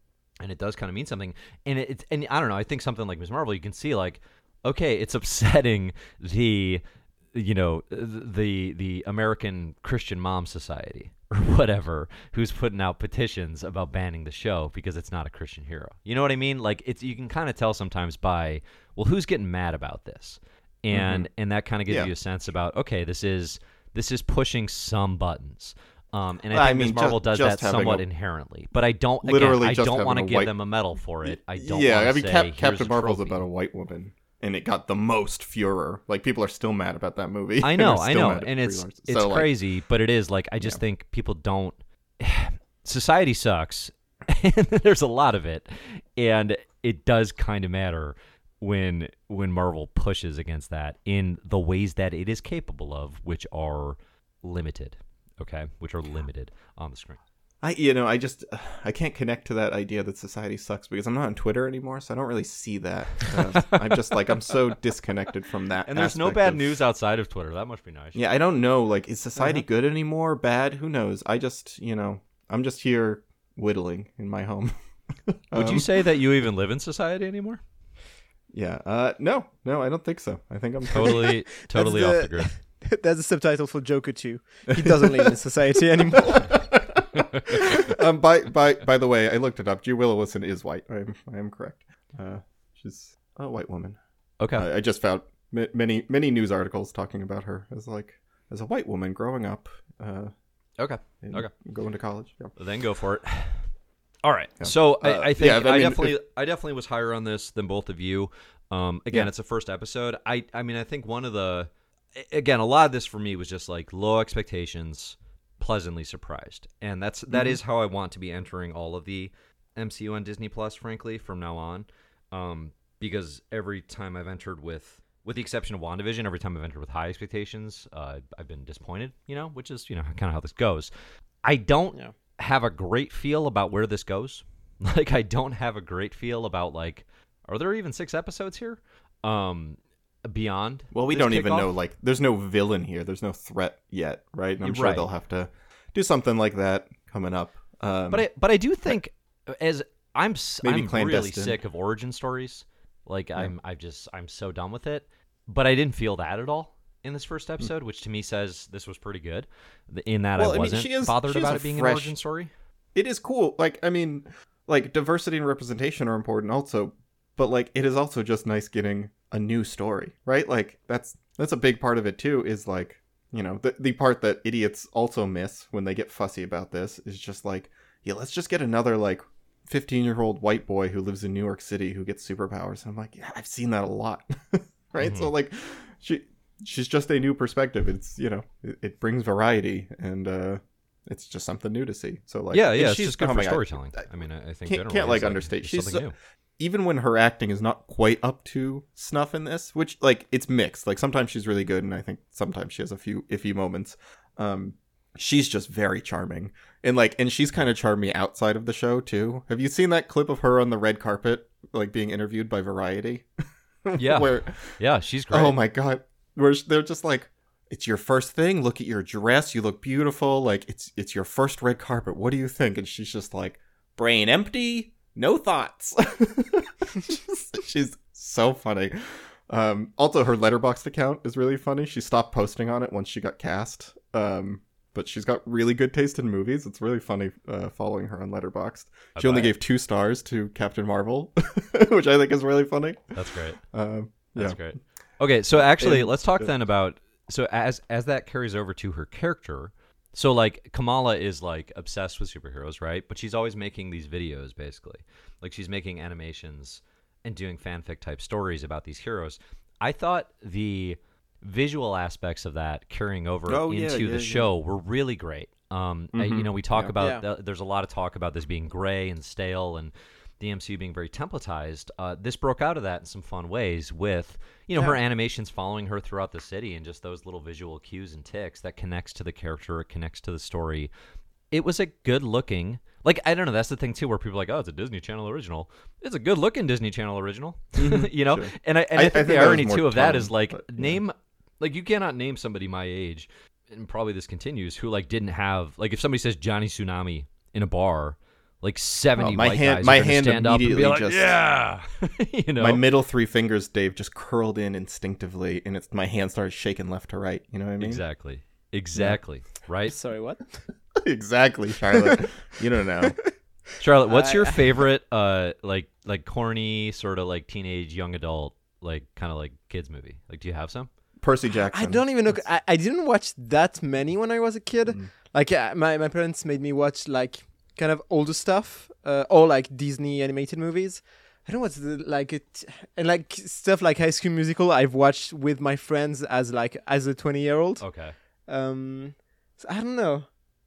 And it does kind of mean something. And and I don't know, I think something like Ms. Marvel, you can see like, okay, it's upsetting the American Christian Mom Society or whatever, who's putting out petitions about banning the show because it's not a Christian hero. You know what I mean? Like it's, you can kind of tell sometimes by, well, who's getting mad about this? And, mm-hmm. and that kind of gives you a sense about, okay, this is pushing some buttons. And I think Ms. Marvel does that somewhat inherently, but I don't want to give them a medal for it. Captain Marvel's about a white woman, and it got the most furor. Like people are still mad about that movie. I know, and it's crazy, but it is like I just think people don't. Society sucks, and there's a lot of it, and it does kind of matter when Marvel pushes against that in the ways that it is capable of, which are limited. Okay, which are limited on the screen. I can't connect to that idea that society sucks because I'm not on Twitter anymore, so I don't really see that. I'm just like, I'm so disconnected from that. And there's no bad news outside of Twitter. That must be nice. Yeah, I don't know. Like, is society good anymore? Bad? Who knows? I just, I'm just here whittling in my home. Would you say that you even live in society anymore? Yeah. No, I don't think so. I think I'm totally off the grid. That's a subtitle for Joker 2. He doesn't live in society anymore. By the way, I looked it up. G Willow Wilson is white. I am correct. She's a white woman. Okay. I just found many news articles talking about her as a white woman growing up. Going to college. Yeah. Then go for it. All right. Yeah. So I think I definitely was higher on this than both of you. It's the first episode. I think one of the. Again, a lot of this for me was just like low expectations, pleasantly surprised. And that is how I want to be entering all of the MCU on Disney Plus, frankly, from now on. Because every time I've entered with the exception of WandaVision, every time I've entered with high expectations, I've been disappointed, which is, kind of how this goes. I don't have a great feel about where this goes. Like, I don't have a great feel about, like, are there even 6 episodes here? Beyond. Well, we don't even know, like, there's no villain here. There's no threat yet, right? And I'm sure they'll have to do something like that coming up. But I do think, as I'm really sick of origin stories. Like, I'm so done with it. But I didn't feel that at all in this first episode, which to me says this was pretty good. In that I wasn't bothered about it being an origin story. It is cool. Like, I mean, like, diversity and representation are important also. But, like, it is also just nice getting a new story, right? Like, that's a big part of it, too, is, like, the part that idiots also miss when they get fussy about this is just, like, yeah, let's just get another, like, 15-year-old white boy who lives in New York City who gets superpowers. And I'm like, yeah, I've seen that a lot, right? Mm-hmm. So, like, she's just a new perspective. It's, it brings variety, and it's just something new to see. So, like... Yeah, it's just good for storytelling. I think... Can't, like, understate. She's something new. Even when her acting is not quite up to snuff in this, which, like, it's mixed. Like, sometimes she's really good, and I think sometimes she has a few iffy moments. she's just very charming. And like, and she's kind of charming outside of the show too. Have you seen that clip of her on the red carpet, like being interviewed by Variety? Yeah. Yeah, she's great. Oh my God. Where they're just like, it's your first thing. Look at your dress. You look beautiful. Like, it's your first red carpet. What do you think? And she's just like, brain empty, no thoughts. She's so funny. Also, her Letterboxd account is really funny. She stopped posting on it once she got cast. But she's got really good taste in movies. It's really funny following her on Letterboxd. She only gave 2 stars to Captain Marvel, which I think is really funny. That's great. That's great. Okay, so actually, let's talk then about... So as that carries over to her character, so like Kamala is like obsessed with superheroes, right? But she's always making these videos, basically. Like she's making animations and doing fanfic type stories about these heroes. I thought the visual aspects of that carrying over into the show were really great. We talk about there's a lot of talk about this being gray and stale and the MCU being very templatized. This broke out of that in some fun ways with her animations following her throughout the city and just those little visual cues and ticks that connects to the character, it connects to the story. It was a good looking. Like, I don't know, that's the thing, too, where people are like, oh, it's a Disney Channel original. It's a good-looking Disney Channel original, Sure. And I think the irony, too, of that is, like, you cannot name somebody my age, and probably this continues, who, like, didn't have, like, if somebody says Johnny Tsunami in a bar, like, 70 white guys are going to stand up and be like, yeah! My middle 3 fingers, Dave, just curled in instinctively, and it's my hand started shaking left to right, you know what I mean? Exactly, right? Sorry, what? Exactly, Charlotte. You don't know. Charlotte, what's your favorite like corny sort of like teenage young adult like kind of like kids movie? Like, do you have some? Percy Jackson. I don't even know. I didn't watch that many when I was a kid. Like my parents made me watch like kind of older stuff or like Disney animated movies. I don't know what's and like stuff like High School Musical I've watched with my friends as a 20-year-old. Okay. So I don't know.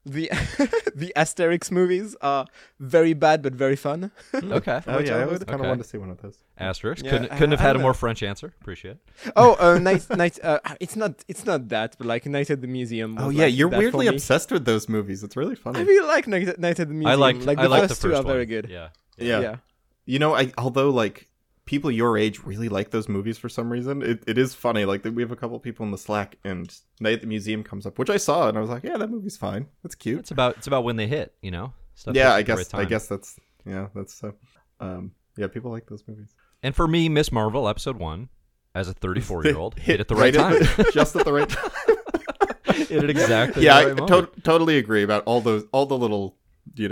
The Asterix movies are very bad but very fun. Okay. Oh yeah, I always kind of wanted to see one of those. Asterix couldn't have had a more French answer. Appreciate it. Oh, night. It's not that, but like Night at the Museum. Oh yeah, you're weirdly obsessed with those movies. It's really funny. I really like Night at the Museum. I like the first two are very good. Yeah. You know, although like people your age really like those movies for some reason. It is funny. Like, we have a couple people in the Slack, and Night at the Museum comes up, which I saw, and I was like, yeah, that movie's fine. That's cute. It's about when they hit, you know? Stuff I guess that's... Yeah, that's so... yeah, people like those movies. And for me, Ms. Marvel, Episode 1, as a 34-year-old, hit at the right time. Just at the right time. Hit it exactly the right moment. I totally agree about all the little,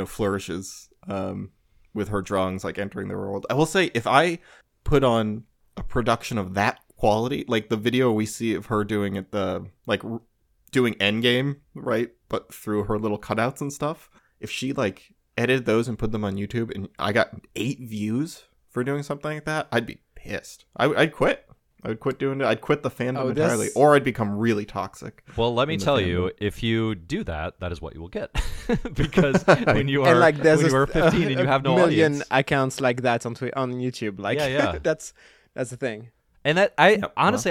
flourishes with her drawings, like, entering the world. I will say, if I put on a production of that quality, like the video we see of her doing it, doing Endgame, right? But through her little cutouts and stuff. If she like edited those and put them on YouTube, and I got 8 views for doing something like that, I'd be pissed. I'd quit. I would quit doing it. I'd quit the fandom entirely, or I'd become really toxic. Well, let me tell you, if you do that, that is what you will get. Because when you are 15 and you have no million audience. Accounts like that on YouTube. Like, yeah. that's the thing. And that I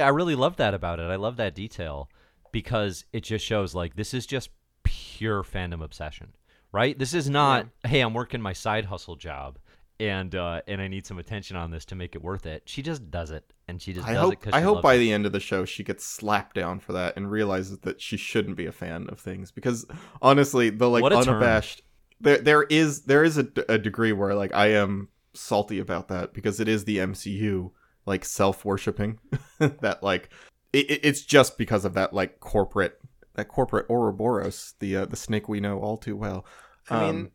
really love that about it. I love that detail because it just shows like this is just pure fandom obsession, right? This is not, hey, I'm working my side hustle job. And I need some attention on this to make it worth it. She just does it, and she just does it because she loves it. I hope by the end of the show she gets slapped down for that and realizes that she shouldn't be a fan of things. Because honestly, the like unabashed, there is a degree where like I am salty about that because it is the MCU like self-worshipping that like it's just because of that like corporate Ouroboros, the snake we know all too well. I mean.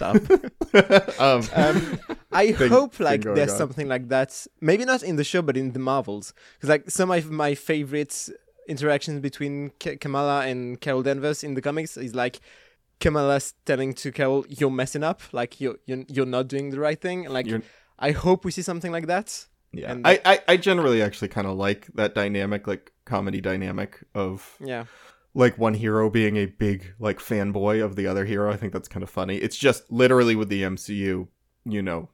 I hope like there's something like that, maybe not in the show but in the Marvels, because like some of my favorite interactions between Kamala and Carol Danvers in the comics is like Kamala's telling to Carol, you're messing up, like you're not doing the right thing, like I hope we see something like that. Yeah, and I generally actually kind of like that dynamic, like comedy dynamic of like one hero being a big like fanboy of the other hero. I think that's kind of funny. It's just literally with the MCU,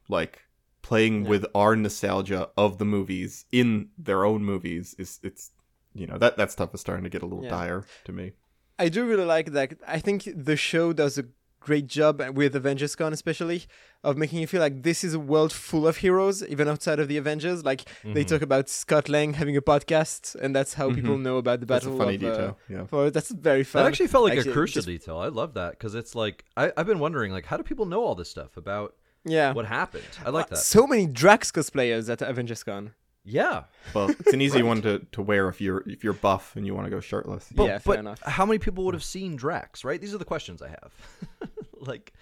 like playing with our nostalgia of the movies in their own movies is that stuff is starting to get a little dire to me. I do really like that. I think the show does a great job with AvengersCon, especially, of making you feel like this is a world full of heroes, even outside of the Avengers. Like, they talk about Scott Lang having a podcast, and that's how people know about the battle. That's a funny detail. That's very fun. That actually felt like a crucial detail. I love that, because it's like, I've been wondering, like, how do people know all this stuff about what happened? I like that. So many Drax cosplayers at AvengersCon. Yeah. Well, it's an easy one to wear if you're buff and you want to go shirtless. But, fair enough. How many people would have seen Drax, right? These are the questions I have. like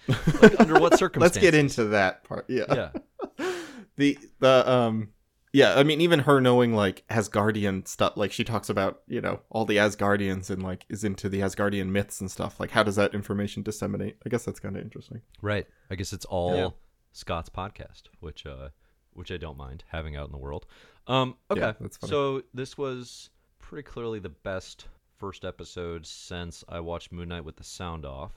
under what circumstances? Let's get into that part. Yeah. I mean, even her knowing like Asgardian stuff, like she talks about, you know, all the Asgardians and like is into the Asgardian myths and stuff. Like, how does that information disseminate? I guess that's kind of interesting. Right. I guess it's all Scott's podcast, which I don't mind having out in the world. Okay, so this was pretty clearly the best first episode since I watched Moon Knight with the sound off.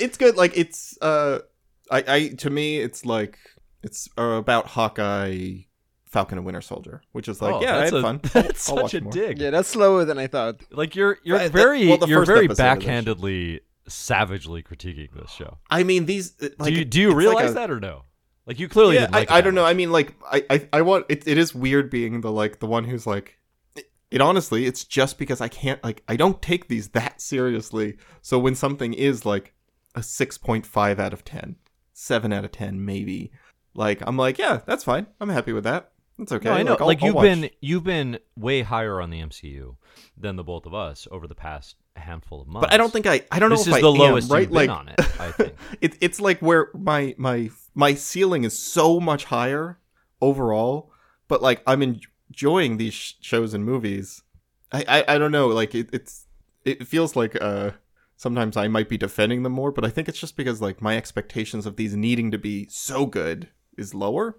It's good. Like, it's to me, it's like it's about Hawkeye, Falcon and Winter Soldier, which is like, I had fun. That's such a dig. Yeah, that's slower than I thought. Like you're very backhandedly. Savagely critiquing this show. I mean, these like, do you realize like that or no? Like, you clearly didn't like it. I don't know. I mean, like I want it. It is weird being the one who's like it. Honestly, it's just because I can't I don't take these that seriously. So when something is like a 6.5 out of 10, 7 out of 10, maybe I'm like, yeah, that's fine. I'm happy with that. It's okay. No, I know. You've been way higher on the MCU than the both of us over the past handful of months. But I don't think I don't know if this is the lowest you've been on it. I think it's like where my ceiling is so much higher overall. But like I'm enjoying these shows and movies. I don't know. Like it feels like sometimes I might be defending them more. But I think it's just because like my expectations of these needing to be so good is lower.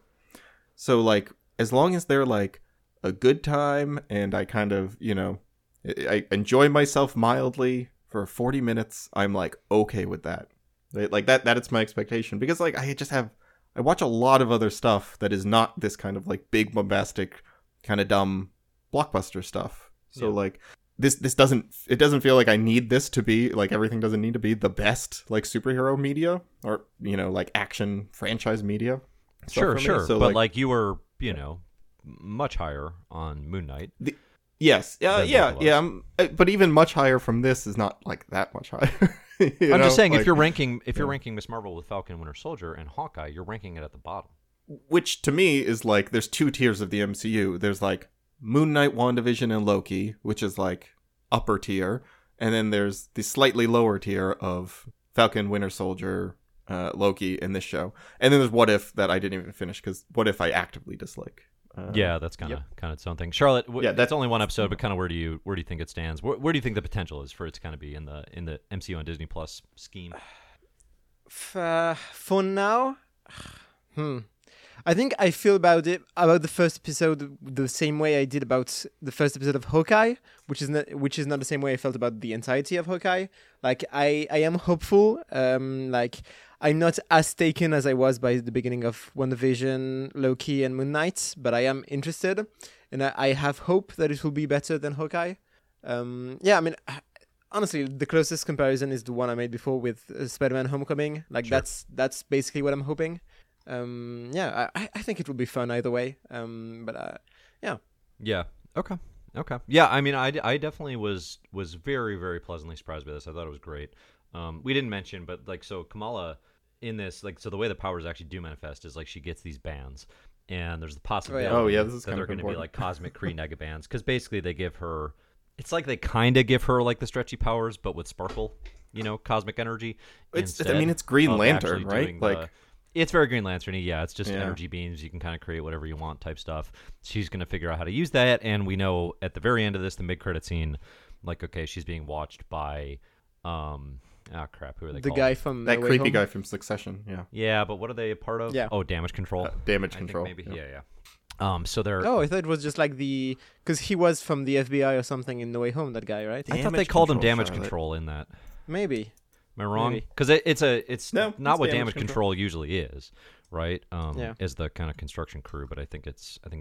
So like. As long as they're like a good time and I kind of, you know, I enjoy myself mildly for 40 minutes, I'm like, okay with that. Like that is my expectation because like I watch a lot of other stuff that is not this kind of like big bombastic kind of dumb blockbuster stuff. So like this doesn't feel like I need this to be like everything doesn't need to be the best like superhero media or, you know, like action franchise media. Sure. So, but like you were... You know, much higher on Moon Knight. But even much higher from this is not like that much higher. Just saying, like, if you're ranking Ms. Marvel with Falcon, Winter Soldier, and Hawkeye, you're ranking it at the bottom. Which to me is like there's two tiers of the MCU. There's like Moon Knight, WandaVision, and Loki, which is like upper tier, and then there's the slightly lower tier of Falcon, Winter Soldier. Loki in this show, and then there's What If that I didn't even finish because What If I actively dislike. That's kind of its own thing. Charlotte, that's only one episode, but kind of where do you think it stands? Where do you think the potential is for it to kind of be in the MCU and Disney Plus scheme? For now, I think I feel about the first episode the same way I did about the first episode of Hawkeye, which is not the same way I felt about the entirety of Hawkeye. Like I am hopeful. I'm not as taken as I was by the beginning of WandaVision, Loki, and Moon Knight, but I am interested, and I have hope that it will be better than Hawkeye. I mean, honestly, the closest comparison is the one I made before with Spider-Man Homecoming. Like that's basically what I'm hoping. I think it will be fun either way. Okay. Yeah, I mean, I definitely was very, very pleasantly surprised by this. I thought it was great. We didn't mention, but like, so Kamala in this, like, so the way the powers actually do manifest is like she gets these bands, and there's the possibility that they're going to be like cosmic Kree nega bands, because basically they give her, it's like they kind of give her like the stretchy powers, but with sparkle, you know, cosmic energy. It's Green Lantern, right? It's very Green Lantern-y, yeah. It's just energy beams. You can kind of create whatever you want type stuff. She's going to figure out how to use that, and we know at the very end of this, the mid-credit scene, like, okay, she's being watched by... who are they called? The guy from... That creepy guy from Succession, yeah. Yeah, but what are they a part of? Yeah. Oh, Damage Control. Maybe. Yeah. So they're... Oh, I thought it was just like the... Because he was from the FBI or something in No Way Home, that guy, right? I thought they called him Damage Control in that. Maybe. Am I wrong? Because it's not what damage control usually is, right? Is the kind of construction crew, but I think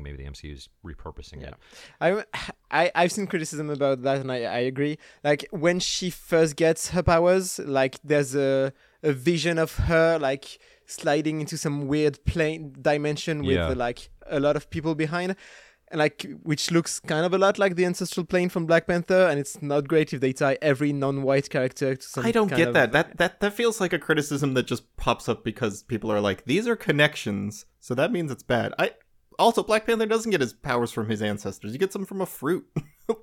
maybe the MCU is repurposing it. I've seen criticism about that, and I agree. Like when she first gets her powers, like there's a vision of her like sliding into some weird plane dimension with like a lot of people behind. Like, which looks kind of a lot like the ancestral plane from Black Panther, and it's not great if they tie every non-white character to something. I don't get that. That feels like a criticism that just pops up because people are like, these are connections, so that means it's bad. Also, Black Panther doesn't get his powers from his ancestors. He gets them from a fruit.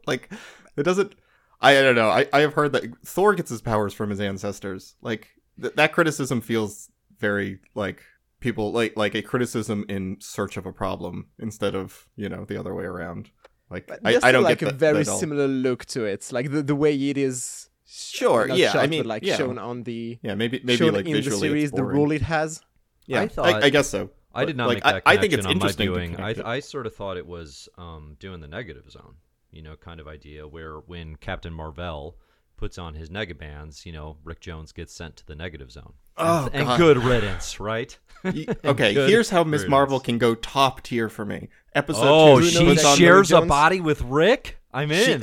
Like, it doesn't... I don't know. I have heard that Thor gets his powers from his ancestors. Like, that criticism feels very, like... people like a criticism in search of a problem instead of, you know, the other way around. Like I don't like get that, a very similar look to it, like the way it is. Sure, yeah. Shot, I mean, like shown on the maybe like in visually the series, the role it has. Yeah, I guess so. I did not make that connection. I think it's interesting. I sort of thought it was doing the negative zone, you know, kind of idea where when Captain Marvel puts on his negabands, you know, Rick Jones gets sent to the negative zone. Oh, and good riddance, right? Okay, here's how Ms. Marvel can go top tier for me. She shares a body with Rick? I'm in.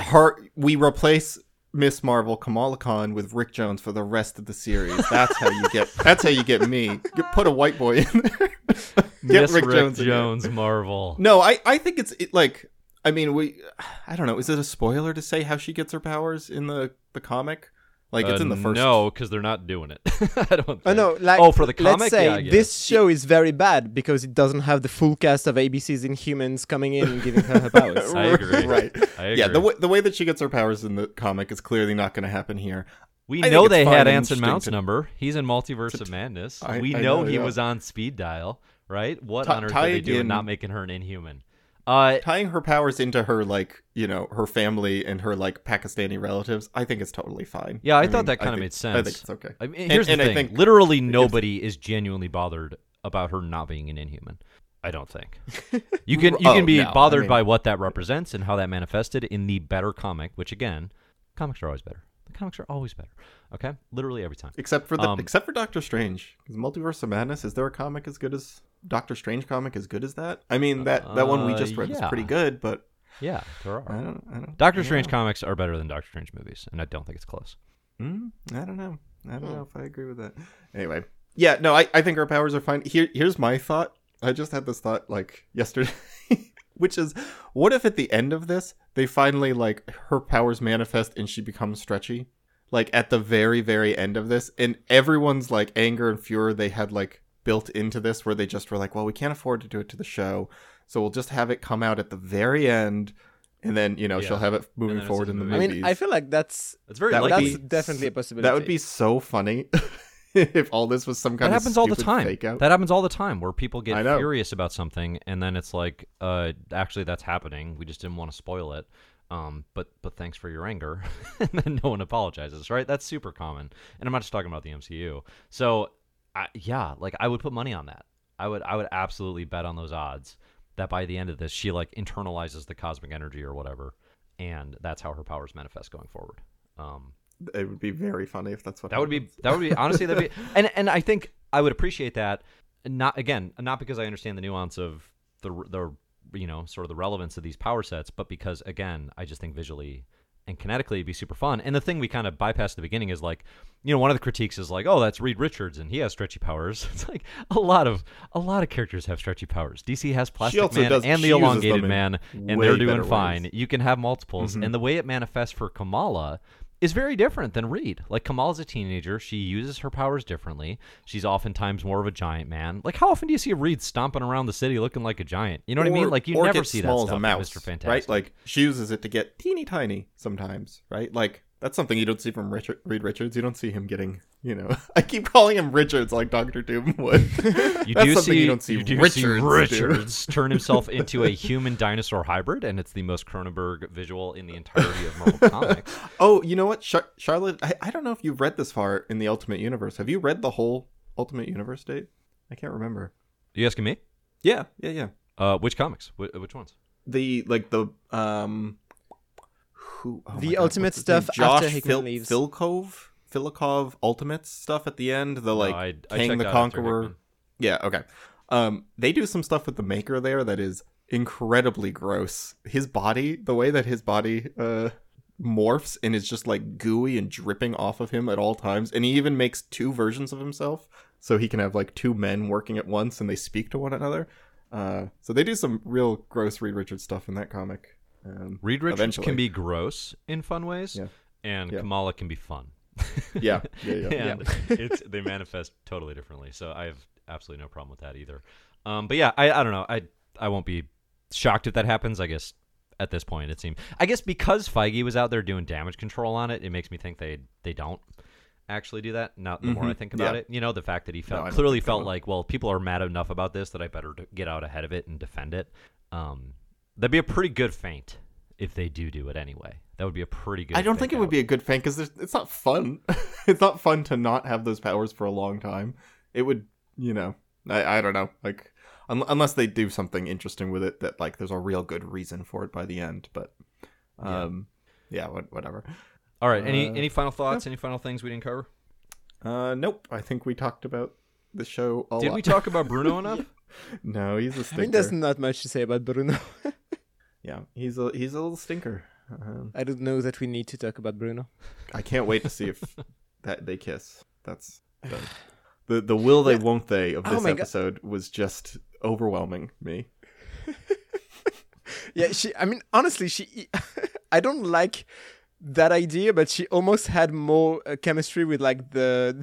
We replace Ms. Marvel, Kamala Khan, with Rick Jones for the rest of the series. That's how you get me. You put a white boy in there. Get Rick Jones Marvel. No, I think it's like... I mean, I don't know. Is it a spoiler to say how she gets her powers in the comic? Like, it's in the first... No, because they're not doing it. I don't think. Oh, no. Like, oh, for the comic? Let's say this show is very bad because it doesn't have the full cast of ABC's Inhumans coming in and giving her her powers. I agree. Right. I agree. Yeah, the way that she gets her powers in the comic is clearly not going to happen here. We know they had Anson Mount's number. He's in Multiverse of Madness. I know he was on speed dial, right? What on earth are they doing not making her an Inhuman? Tying her powers into her, like, you know, her family and her, like, Pakistani relatives, I think it's totally fine. Yeah, I thought that kind of made sense. I think it's okay. I mean, here's the thing. I think literally nobody is genuinely bothered about her not being an Inhuman. I don't think. You can be bothered by what that represents and how that manifested in the better comic, which, again, comics are always better. The comics are always better. Okay? Literally every time. Except for Doctor Strange. Because Multiverse of Madness, is there a comic as good as... Doctor Strange comic as good as that? I mean, that one we just read is pretty good, but... Yeah, there are. I don't know. Strange comics are better than Doctor Strange movies, and I don't think it's close. I don't know if I agree with that. Anyway. Yeah, no, I think our powers are fine. Here's my thought. I just had this thought, like, yesterday, which is, what if at the end of this, they finally, like, her powers manifest and she becomes stretchy? Like, at the very, very end of this, and everyone's, like, anger and furor they had, like, built into this, where they just were like, well, we can't afford to do it to the show, so we'll just have it come out at the very end, and then, you know, she'll have it moving forward in the movies. I mean, I feel like that's definitely a possibility. That would be so funny if all this was some kind of stupid fake-out. That happens all the time, where people get furious about something, and then it's like, actually, that's happening. We just didn't want to spoil it. But thanks for your anger. And then no one apologizes, right? That's super common. And I'm not just talking about the MCU. So... I would put money on that. I would absolutely bet on those odds that by the end of this, she like internalizes the cosmic energy or whatever, and that's how her powers manifest going forward. It would be very funny if that's what that would be. Honestly, that'd be and I think I would appreciate that. Not because I understand the nuance of the you know, sort of the relevance of these power sets, but because again, I just think visually. And kinetically, it'd be super fun. And the thing we kind of bypassed at the beginning is like, you know, one of the critiques is like, oh, that's Reed Richards, and he has stretchy powers. It's like a lot of characters have stretchy powers. DC has Plastic Man and the Elongated Man, and they're doing fine. You can have multiples, and the way it manifests for Kamala is very different than Reed. Like, Kamala's a teenager. She uses her powers differently. She's oftentimes more of a giant man. Like, how often do you see Reed stomping around the city looking like a giant? You know what I mean? Like, you never see that stuff in Mr. Fantastic. Right? Like, she uses it to get teeny tiny sometimes, right? Like, that's something you don't see from Reed Richards. You don't see him getting, you know... I keep calling him Richards like Dr. Doom would. You do see Richards turn himself into a human dinosaur hybrid, and it's the most Cronenberg visual in the entirety of Marvel Comics. Oh, you know what? Charlotte, I don't know if you've read this far in the Ultimate Universe. Have you read the whole Ultimate Universe, Dave? I can't remember. Are you asking me? Yeah. Which comics? Which ones? The ultimate stuff after Hickman leaves. Josh Philcove? Filikov Ultimates stuff at the end, the Kang the Conqueror. Yeah, okay. They do some stuff with the Maker there that is incredibly gross. His body, the way that his body morphs and is just like gooey and dripping off of him at all times, and he even makes two versions of himself so he can have like two men working at once and they speak to one another. So they do some real gross Reed Richards stuff in that comic. Reed Richards can be gross in fun ways, and Kamala can be fun. They manifest totally differently, so I have absolutely no problem with that either. But yeah, I don't know. I won't be shocked if that happens. I guess at this point it seems. I guess because Feige was out there doing damage control on it, it makes me think they don't actually do that. Now, the more I think about it, you know, the fact that he clearly felt like, well, people are mad enough about this that I better get out ahead of it and defend it. That'd be a pretty good feint if they do it anyway. That would be a pretty good feint. I don't think it would be a good feint because it's not fun. It's not fun to not have those powers for a long time. It would, you know, I don't know. Like, unless they do something interesting with it that, like, there's a real good reason for it by the end. But, whatever. All right. Any final thoughts? Any final things we didn't cover? Nope. I think we talked about the show a lot. Did we talk about Bruno enough? No, he's a stinker. I mean, there's not much to say about Bruno. Yeah, he's a little stinker. I don't know that we need to talk about Bruno. I can't wait to see if they kiss. That's the will they won't they of this episode was just overwhelming me. Honestly, I don't like that idea, but she almost had more chemistry with like the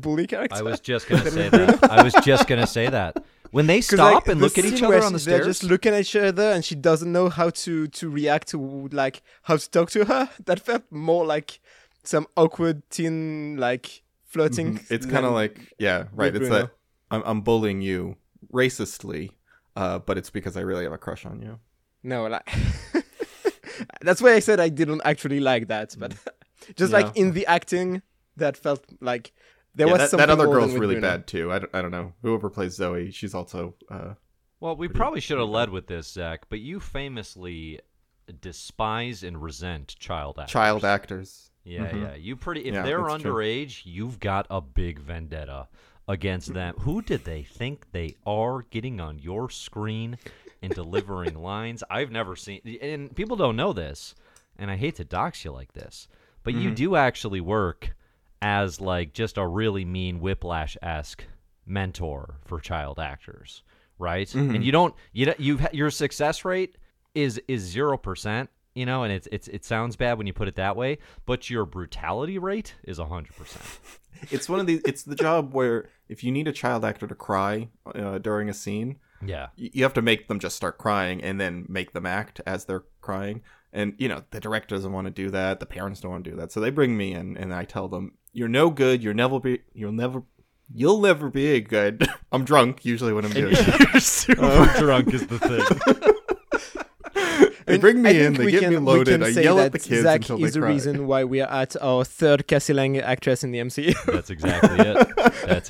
bully character. I was just gonna say that. When they stop and look at each other on the stairs, they're just looking at each other, and she doesn't know how to react to like how to talk to her. That felt more like some awkward teen like flirting. Mm-hmm. It's kind of like it's that I'm bullying you racistly, but it's because I really have a crush on you. No, like that's why I said I didn't actually like that, but like in the acting, that felt like. That other girl's really bad too. I don't know. Whoever plays Zoe, she's also. Well, we probably should have led with this, Zach. But you famously despise and resent child actors. Yeah, yeah. If they're underage, you've got a big vendetta against them. Who did they think they are getting on your screen and delivering lines? I've never seen, and people don't know this, and I hate to dox you like this, but you do actually work as like just a really mean Whiplash-esque mentor for child actors, right? Mm-hmm. And your success rate is 0%, you know, and it sounds bad when you put it that way, but your brutality rate is 100%. It's one of these. It's the job where if you need a child actor to cry during a scene, you have to make them just start crying and then make them act as they're crying. And, you know, the director doesn't want to do that. The parents don't want to do that. So they bring me in and I tell them, you're no good. You'll never be good. I'm drunk usually when I'm doing it. You're super drunk is the thing. They bring me in. They get me loaded. I yell at the kids Zach until they cry. Is the reason why we are at our third Cassie Lang actress in the MCU. That's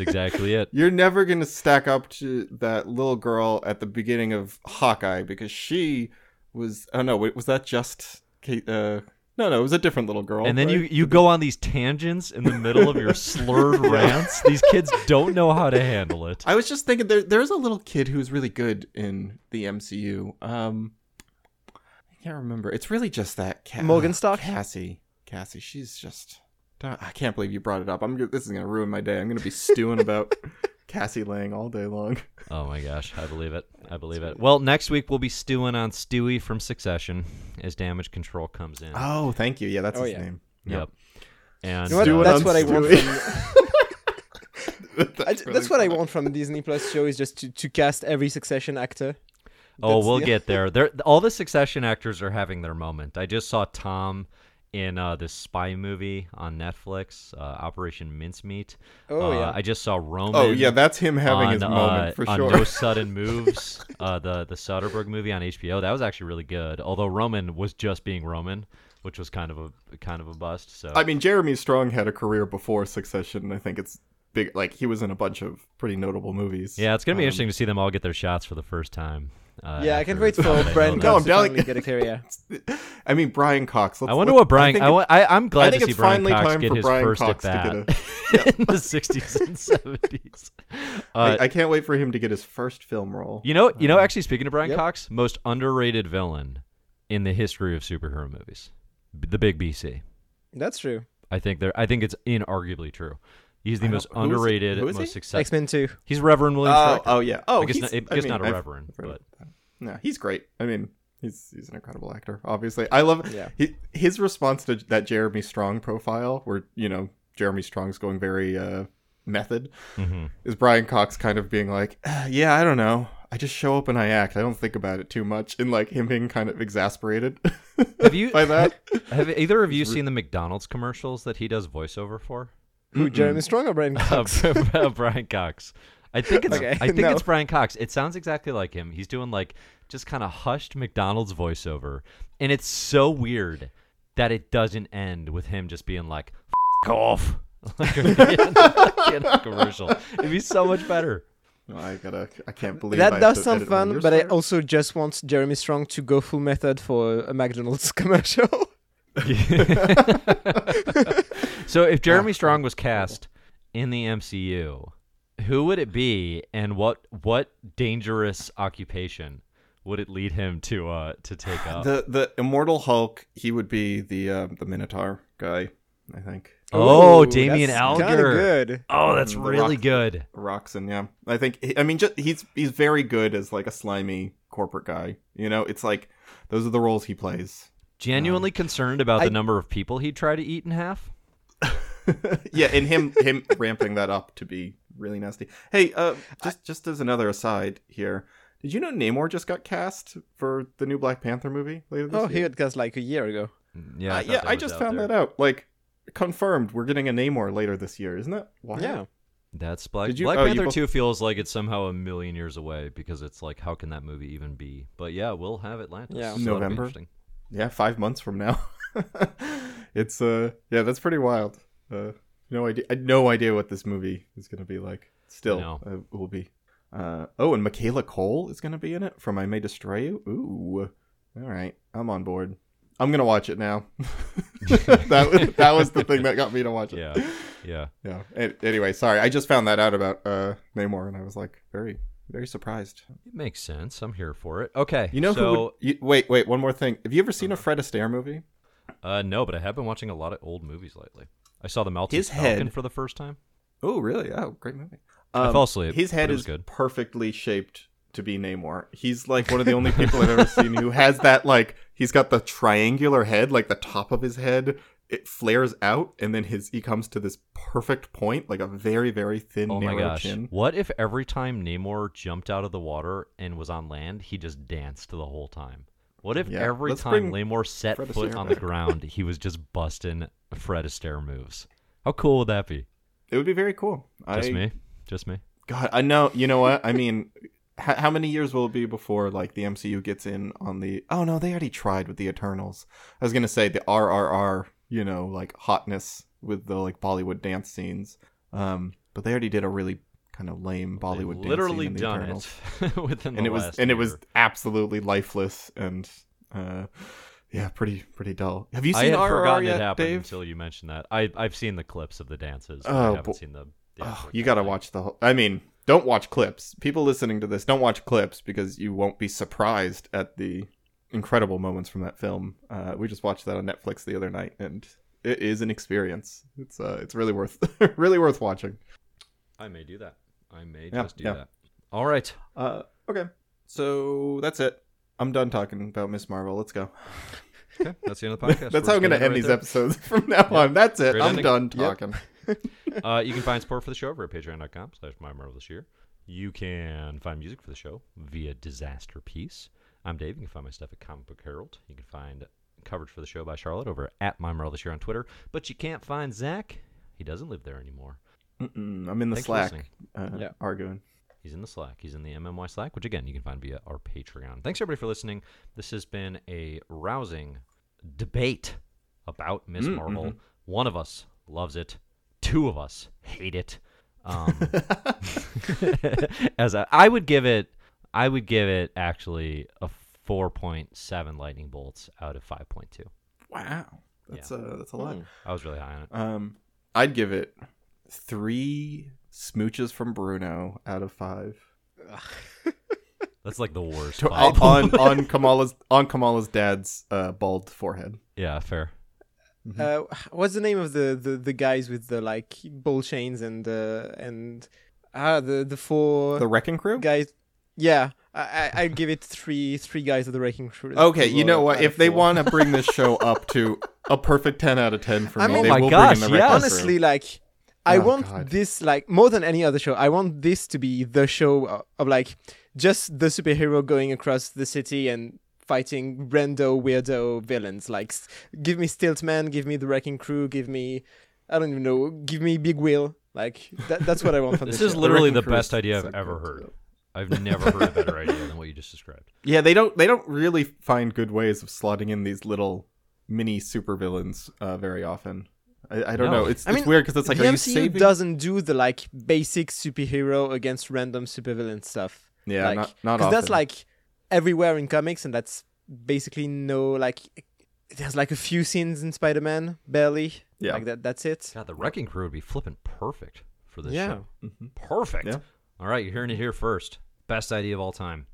exactly it. You're never going to stack up to that little girl at the beginning of Hawkeye because she... was that just Kate? No, it was a different little girl. And then you go on these tangents in the middle of your slurred rants. These kids don't know how to handle it. I was just thinking there's a little kid who's really good in the MCU. I can't remember. It's really just that Morgenstock? Cassie, she's just... I can't believe you brought it up. This is going to ruin my day. I'm going to be stewing about... Cassie Lang all day long. Oh my gosh, I believe it. Well, next week we'll be stewing on Stewie from Succession as Damage Control comes in. Oh, thank you. Yeah, that's his name. Yep. And that's what I want. That's what I want from Disney Plus show is just to cast every Succession actor. Oh, we'll get there. All the Succession actors are having their moment. I just saw Tom in this spy movie on Netflix, Operation Mincemeat. I just saw Roman. Oh, yeah, that's him having his moment, for sure. On No Sudden Moves, the Soderbergh movie on HBO. That was actually really good, although Roman was just being Roman, which was kind of a bust. So I mean, Jeremy Strong had a career before Succession, and I think it's big. Like, he was in a bunch of pretty notable movies. Yeah, it's going to be interesting to see them all get their shots for the first time. Yeah, I can wait for Brian Cox to get a career. I mean, Brian Cox. I wonder what Brian... I'm glad to see Brian Cox get his first at-bat in the 60s and 70s. I can't wait for him to get his first film role. You know. Actually, speaking of Brian Cox, most underrated villain in the history of superhero movies. The Big BC. That's true. I think it's inarguably true. He's the most underrated, most successful. X-Men 2. He's Reverend William Stryker. Oh, yeah. Oh, he's not a reverend, but... No, he's great. I mean, he's an incredible actor, obviously. I love his response to that Jeremy Strong profile, where, Jeremy Strong's going very method, is Brian Cox kind of being like, yeah, I don't know. I just show up and I act. I don't think about it too much. And like him being kind of exasperated by that. Have either of you seen the McDonald's commercials that he does voiceover for? Who, Jeremy Strong or Brian Cox? Brian Cox. I think it's Brian Cox. It sounds exactly like him. He's doing like just kind of hushed McDonald's voiceover, and it's so weird that it doesn't end with him just being like "F off" like in a commercial. It'd be so much better. No, I can't believe that does sound fun, but I also just want Jeremy Strong to go full method for a McDonald's commercial. So if Jeremy Strong was cast in the MCU, who would it be, and what dangerous occupation would it lead him to take up? The Immortal Hulk, he would be the Minotaur guy, I think. Oh, Damien Algar. Good. Oh, that's really good. Roxanne, yeah. I think he's very good as like a slimy corporate guy. It's like those are the roles he plays. Genuinely concerned about the number of people he'd try to eat in half. Yeah, and him ramping that up to be really nasty. Hey, just as another aside here, did you know Namor just got cast for the new Black Panther movie later this year? Oh, he had cast like a year ago. Yeah, I just found that out. Like, confirmed, we're getting a Namor later this year, isn't it? Wow. Yeah, that's Black Panther 2 feels like it's somehow a million years away because it's like, how can that movie even be? But yeah, we'll have Atlantis. Yeah, so November. Yeah, 5 months from now. It's that's pretty wild. I had no idea what this movie is going to be like. Still, it will be. And Michaela Cole is going to be in it from I May Destroy You. Ooh, all right, I'm on board. I'm going to watch it now. that was the thing that got me to watch it. Yeah. Anyway, sorry, I just found that out about Namor, and I was like, very, very surprised. It makes sense. I'm here for it. Okay, wait, one more thing. Have you ever seen a Fred Astaire movie? No, but I have been watching a lot of old movies lately. I saw The Maltese Falcon for the first time. Oh, really? Oh, great movie. I fell asleep. His head is good. Perfectly shaped to be Namor. He's like one of the only people I've ever seen who has that, like, he's got the triangular head, like the top of his head, it flares out, and then he comes to this perfect point, like a very, very thin, narrow chin. What if every time Namor jumped out of the water and was on land, he just danced the whole time? What if every time Namor set foot on the ground, he was just busting Fred Astaire moves? How cool would that be? It would be very cool. Just me. God, I know. You know what? I mean, how many years will it be before like the MCU gets in on the... Oh, no, they already tried with the Eternals. I was going to say the RRR, like hotness with the like Bollywood dance scenes. But they already did a really... kind of lame Bollywood literally dance scene in the Eternals. It was absolutely lifeless and pretty dull. Have you seen RRR forgotten yet, it happened, Dave? Until you mentioned that. I've seen the clips of the dances. But I haven't seen the dance. Oh, you got to watch the whole... I mean, don't watch clips. People listening to this, don't watch clips because you won't be surprised at the incredible moments from that film. We just watched that on Netflix the other night and it is an experience. It's really worth watching. I may do that. I may just do that. All right. Okay. So that's it. I'm done talking about Miss Marvel. Let's go. Okay. That's the end of the podcast. That's how I'm going to end these episodes from now on. That's it. I'm done talking. Yep. You can find support for the show over at patreon.com/mymarvelthisyear. You can find music for the show via Disaster Piece. I'm Dave. You can find my stuff at Comic Book Herald. You can find coverage for the show by Charlotte over at mymarvelthisyear on Twitter. But you can't find Zach. He doesn't live there anymore. I'm in the Slack arguing. He's in the Slack. He's in the MMY Slack, which, again, you can find via our Patreon. Thanks, everybody, for listening. This has been a rousing debate about Ms. Marvel. Mm-hmm. One of us loves it. Two of us hate it. I would give it I would give it actually a 4.7 lightning bolts out of 5.2. Wow. That's a lot. I was really high on it. I'd give it 3 smooches from Bruno out of 5. That's like the worst. On Kamala's dad's bald forehead. Yeah, fair. Mm-hmm. What's the name of the guys with the like ball chains and the 4 the Wrecking Crew guys? Yeah, I give it 3 guys of the Wrecking Crew. Okay, you know what? If they want to bring this show up to a perfect 10 out of 10 for me, they will bring in the Wrecking Crew. Honestly, like I want this like more than any other show. I want this to be the show of like just the superhero going across the city and fighting rando weirdo villains. Like give me Stiltman, give me the Wrecking Crew, give me I don't even know, give me Big Wheel. Like that's what I want from this show. This is literally the best idea I've ever heard. I've never heard a better idea than what you just described. Yeah, they don't really find good ways of slotting in these little mini supervillains very often. I don't know. It's weird because it's like the MCU doesn't do the like basic superhero against random supervillain stuff. Yeah, like, not often. Because that's like everywhere in comics, and that's basically no like. There's like a few scenes in Spider-Man, barely. Yeah, like that. That's it. God, the Wrecking Crew would be flipping perfect for this show. Mm-hmm. Perfect. Yeah. All right, you're hearing it here first. Best idea of all time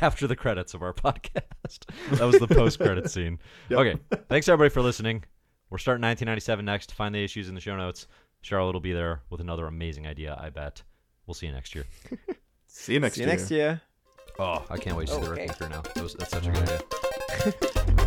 after the credits of our podcast. That was the post-credit scene. Yep. Okay, thanks everybody for listening. We're starting 1997 next. Find the issues in the show notes. Charlotte will be there with another amazing idea, I bet. We'll see you next year. See you next year. Oh, I can't wait to see the Wrecking Crew now. That's such a good idea.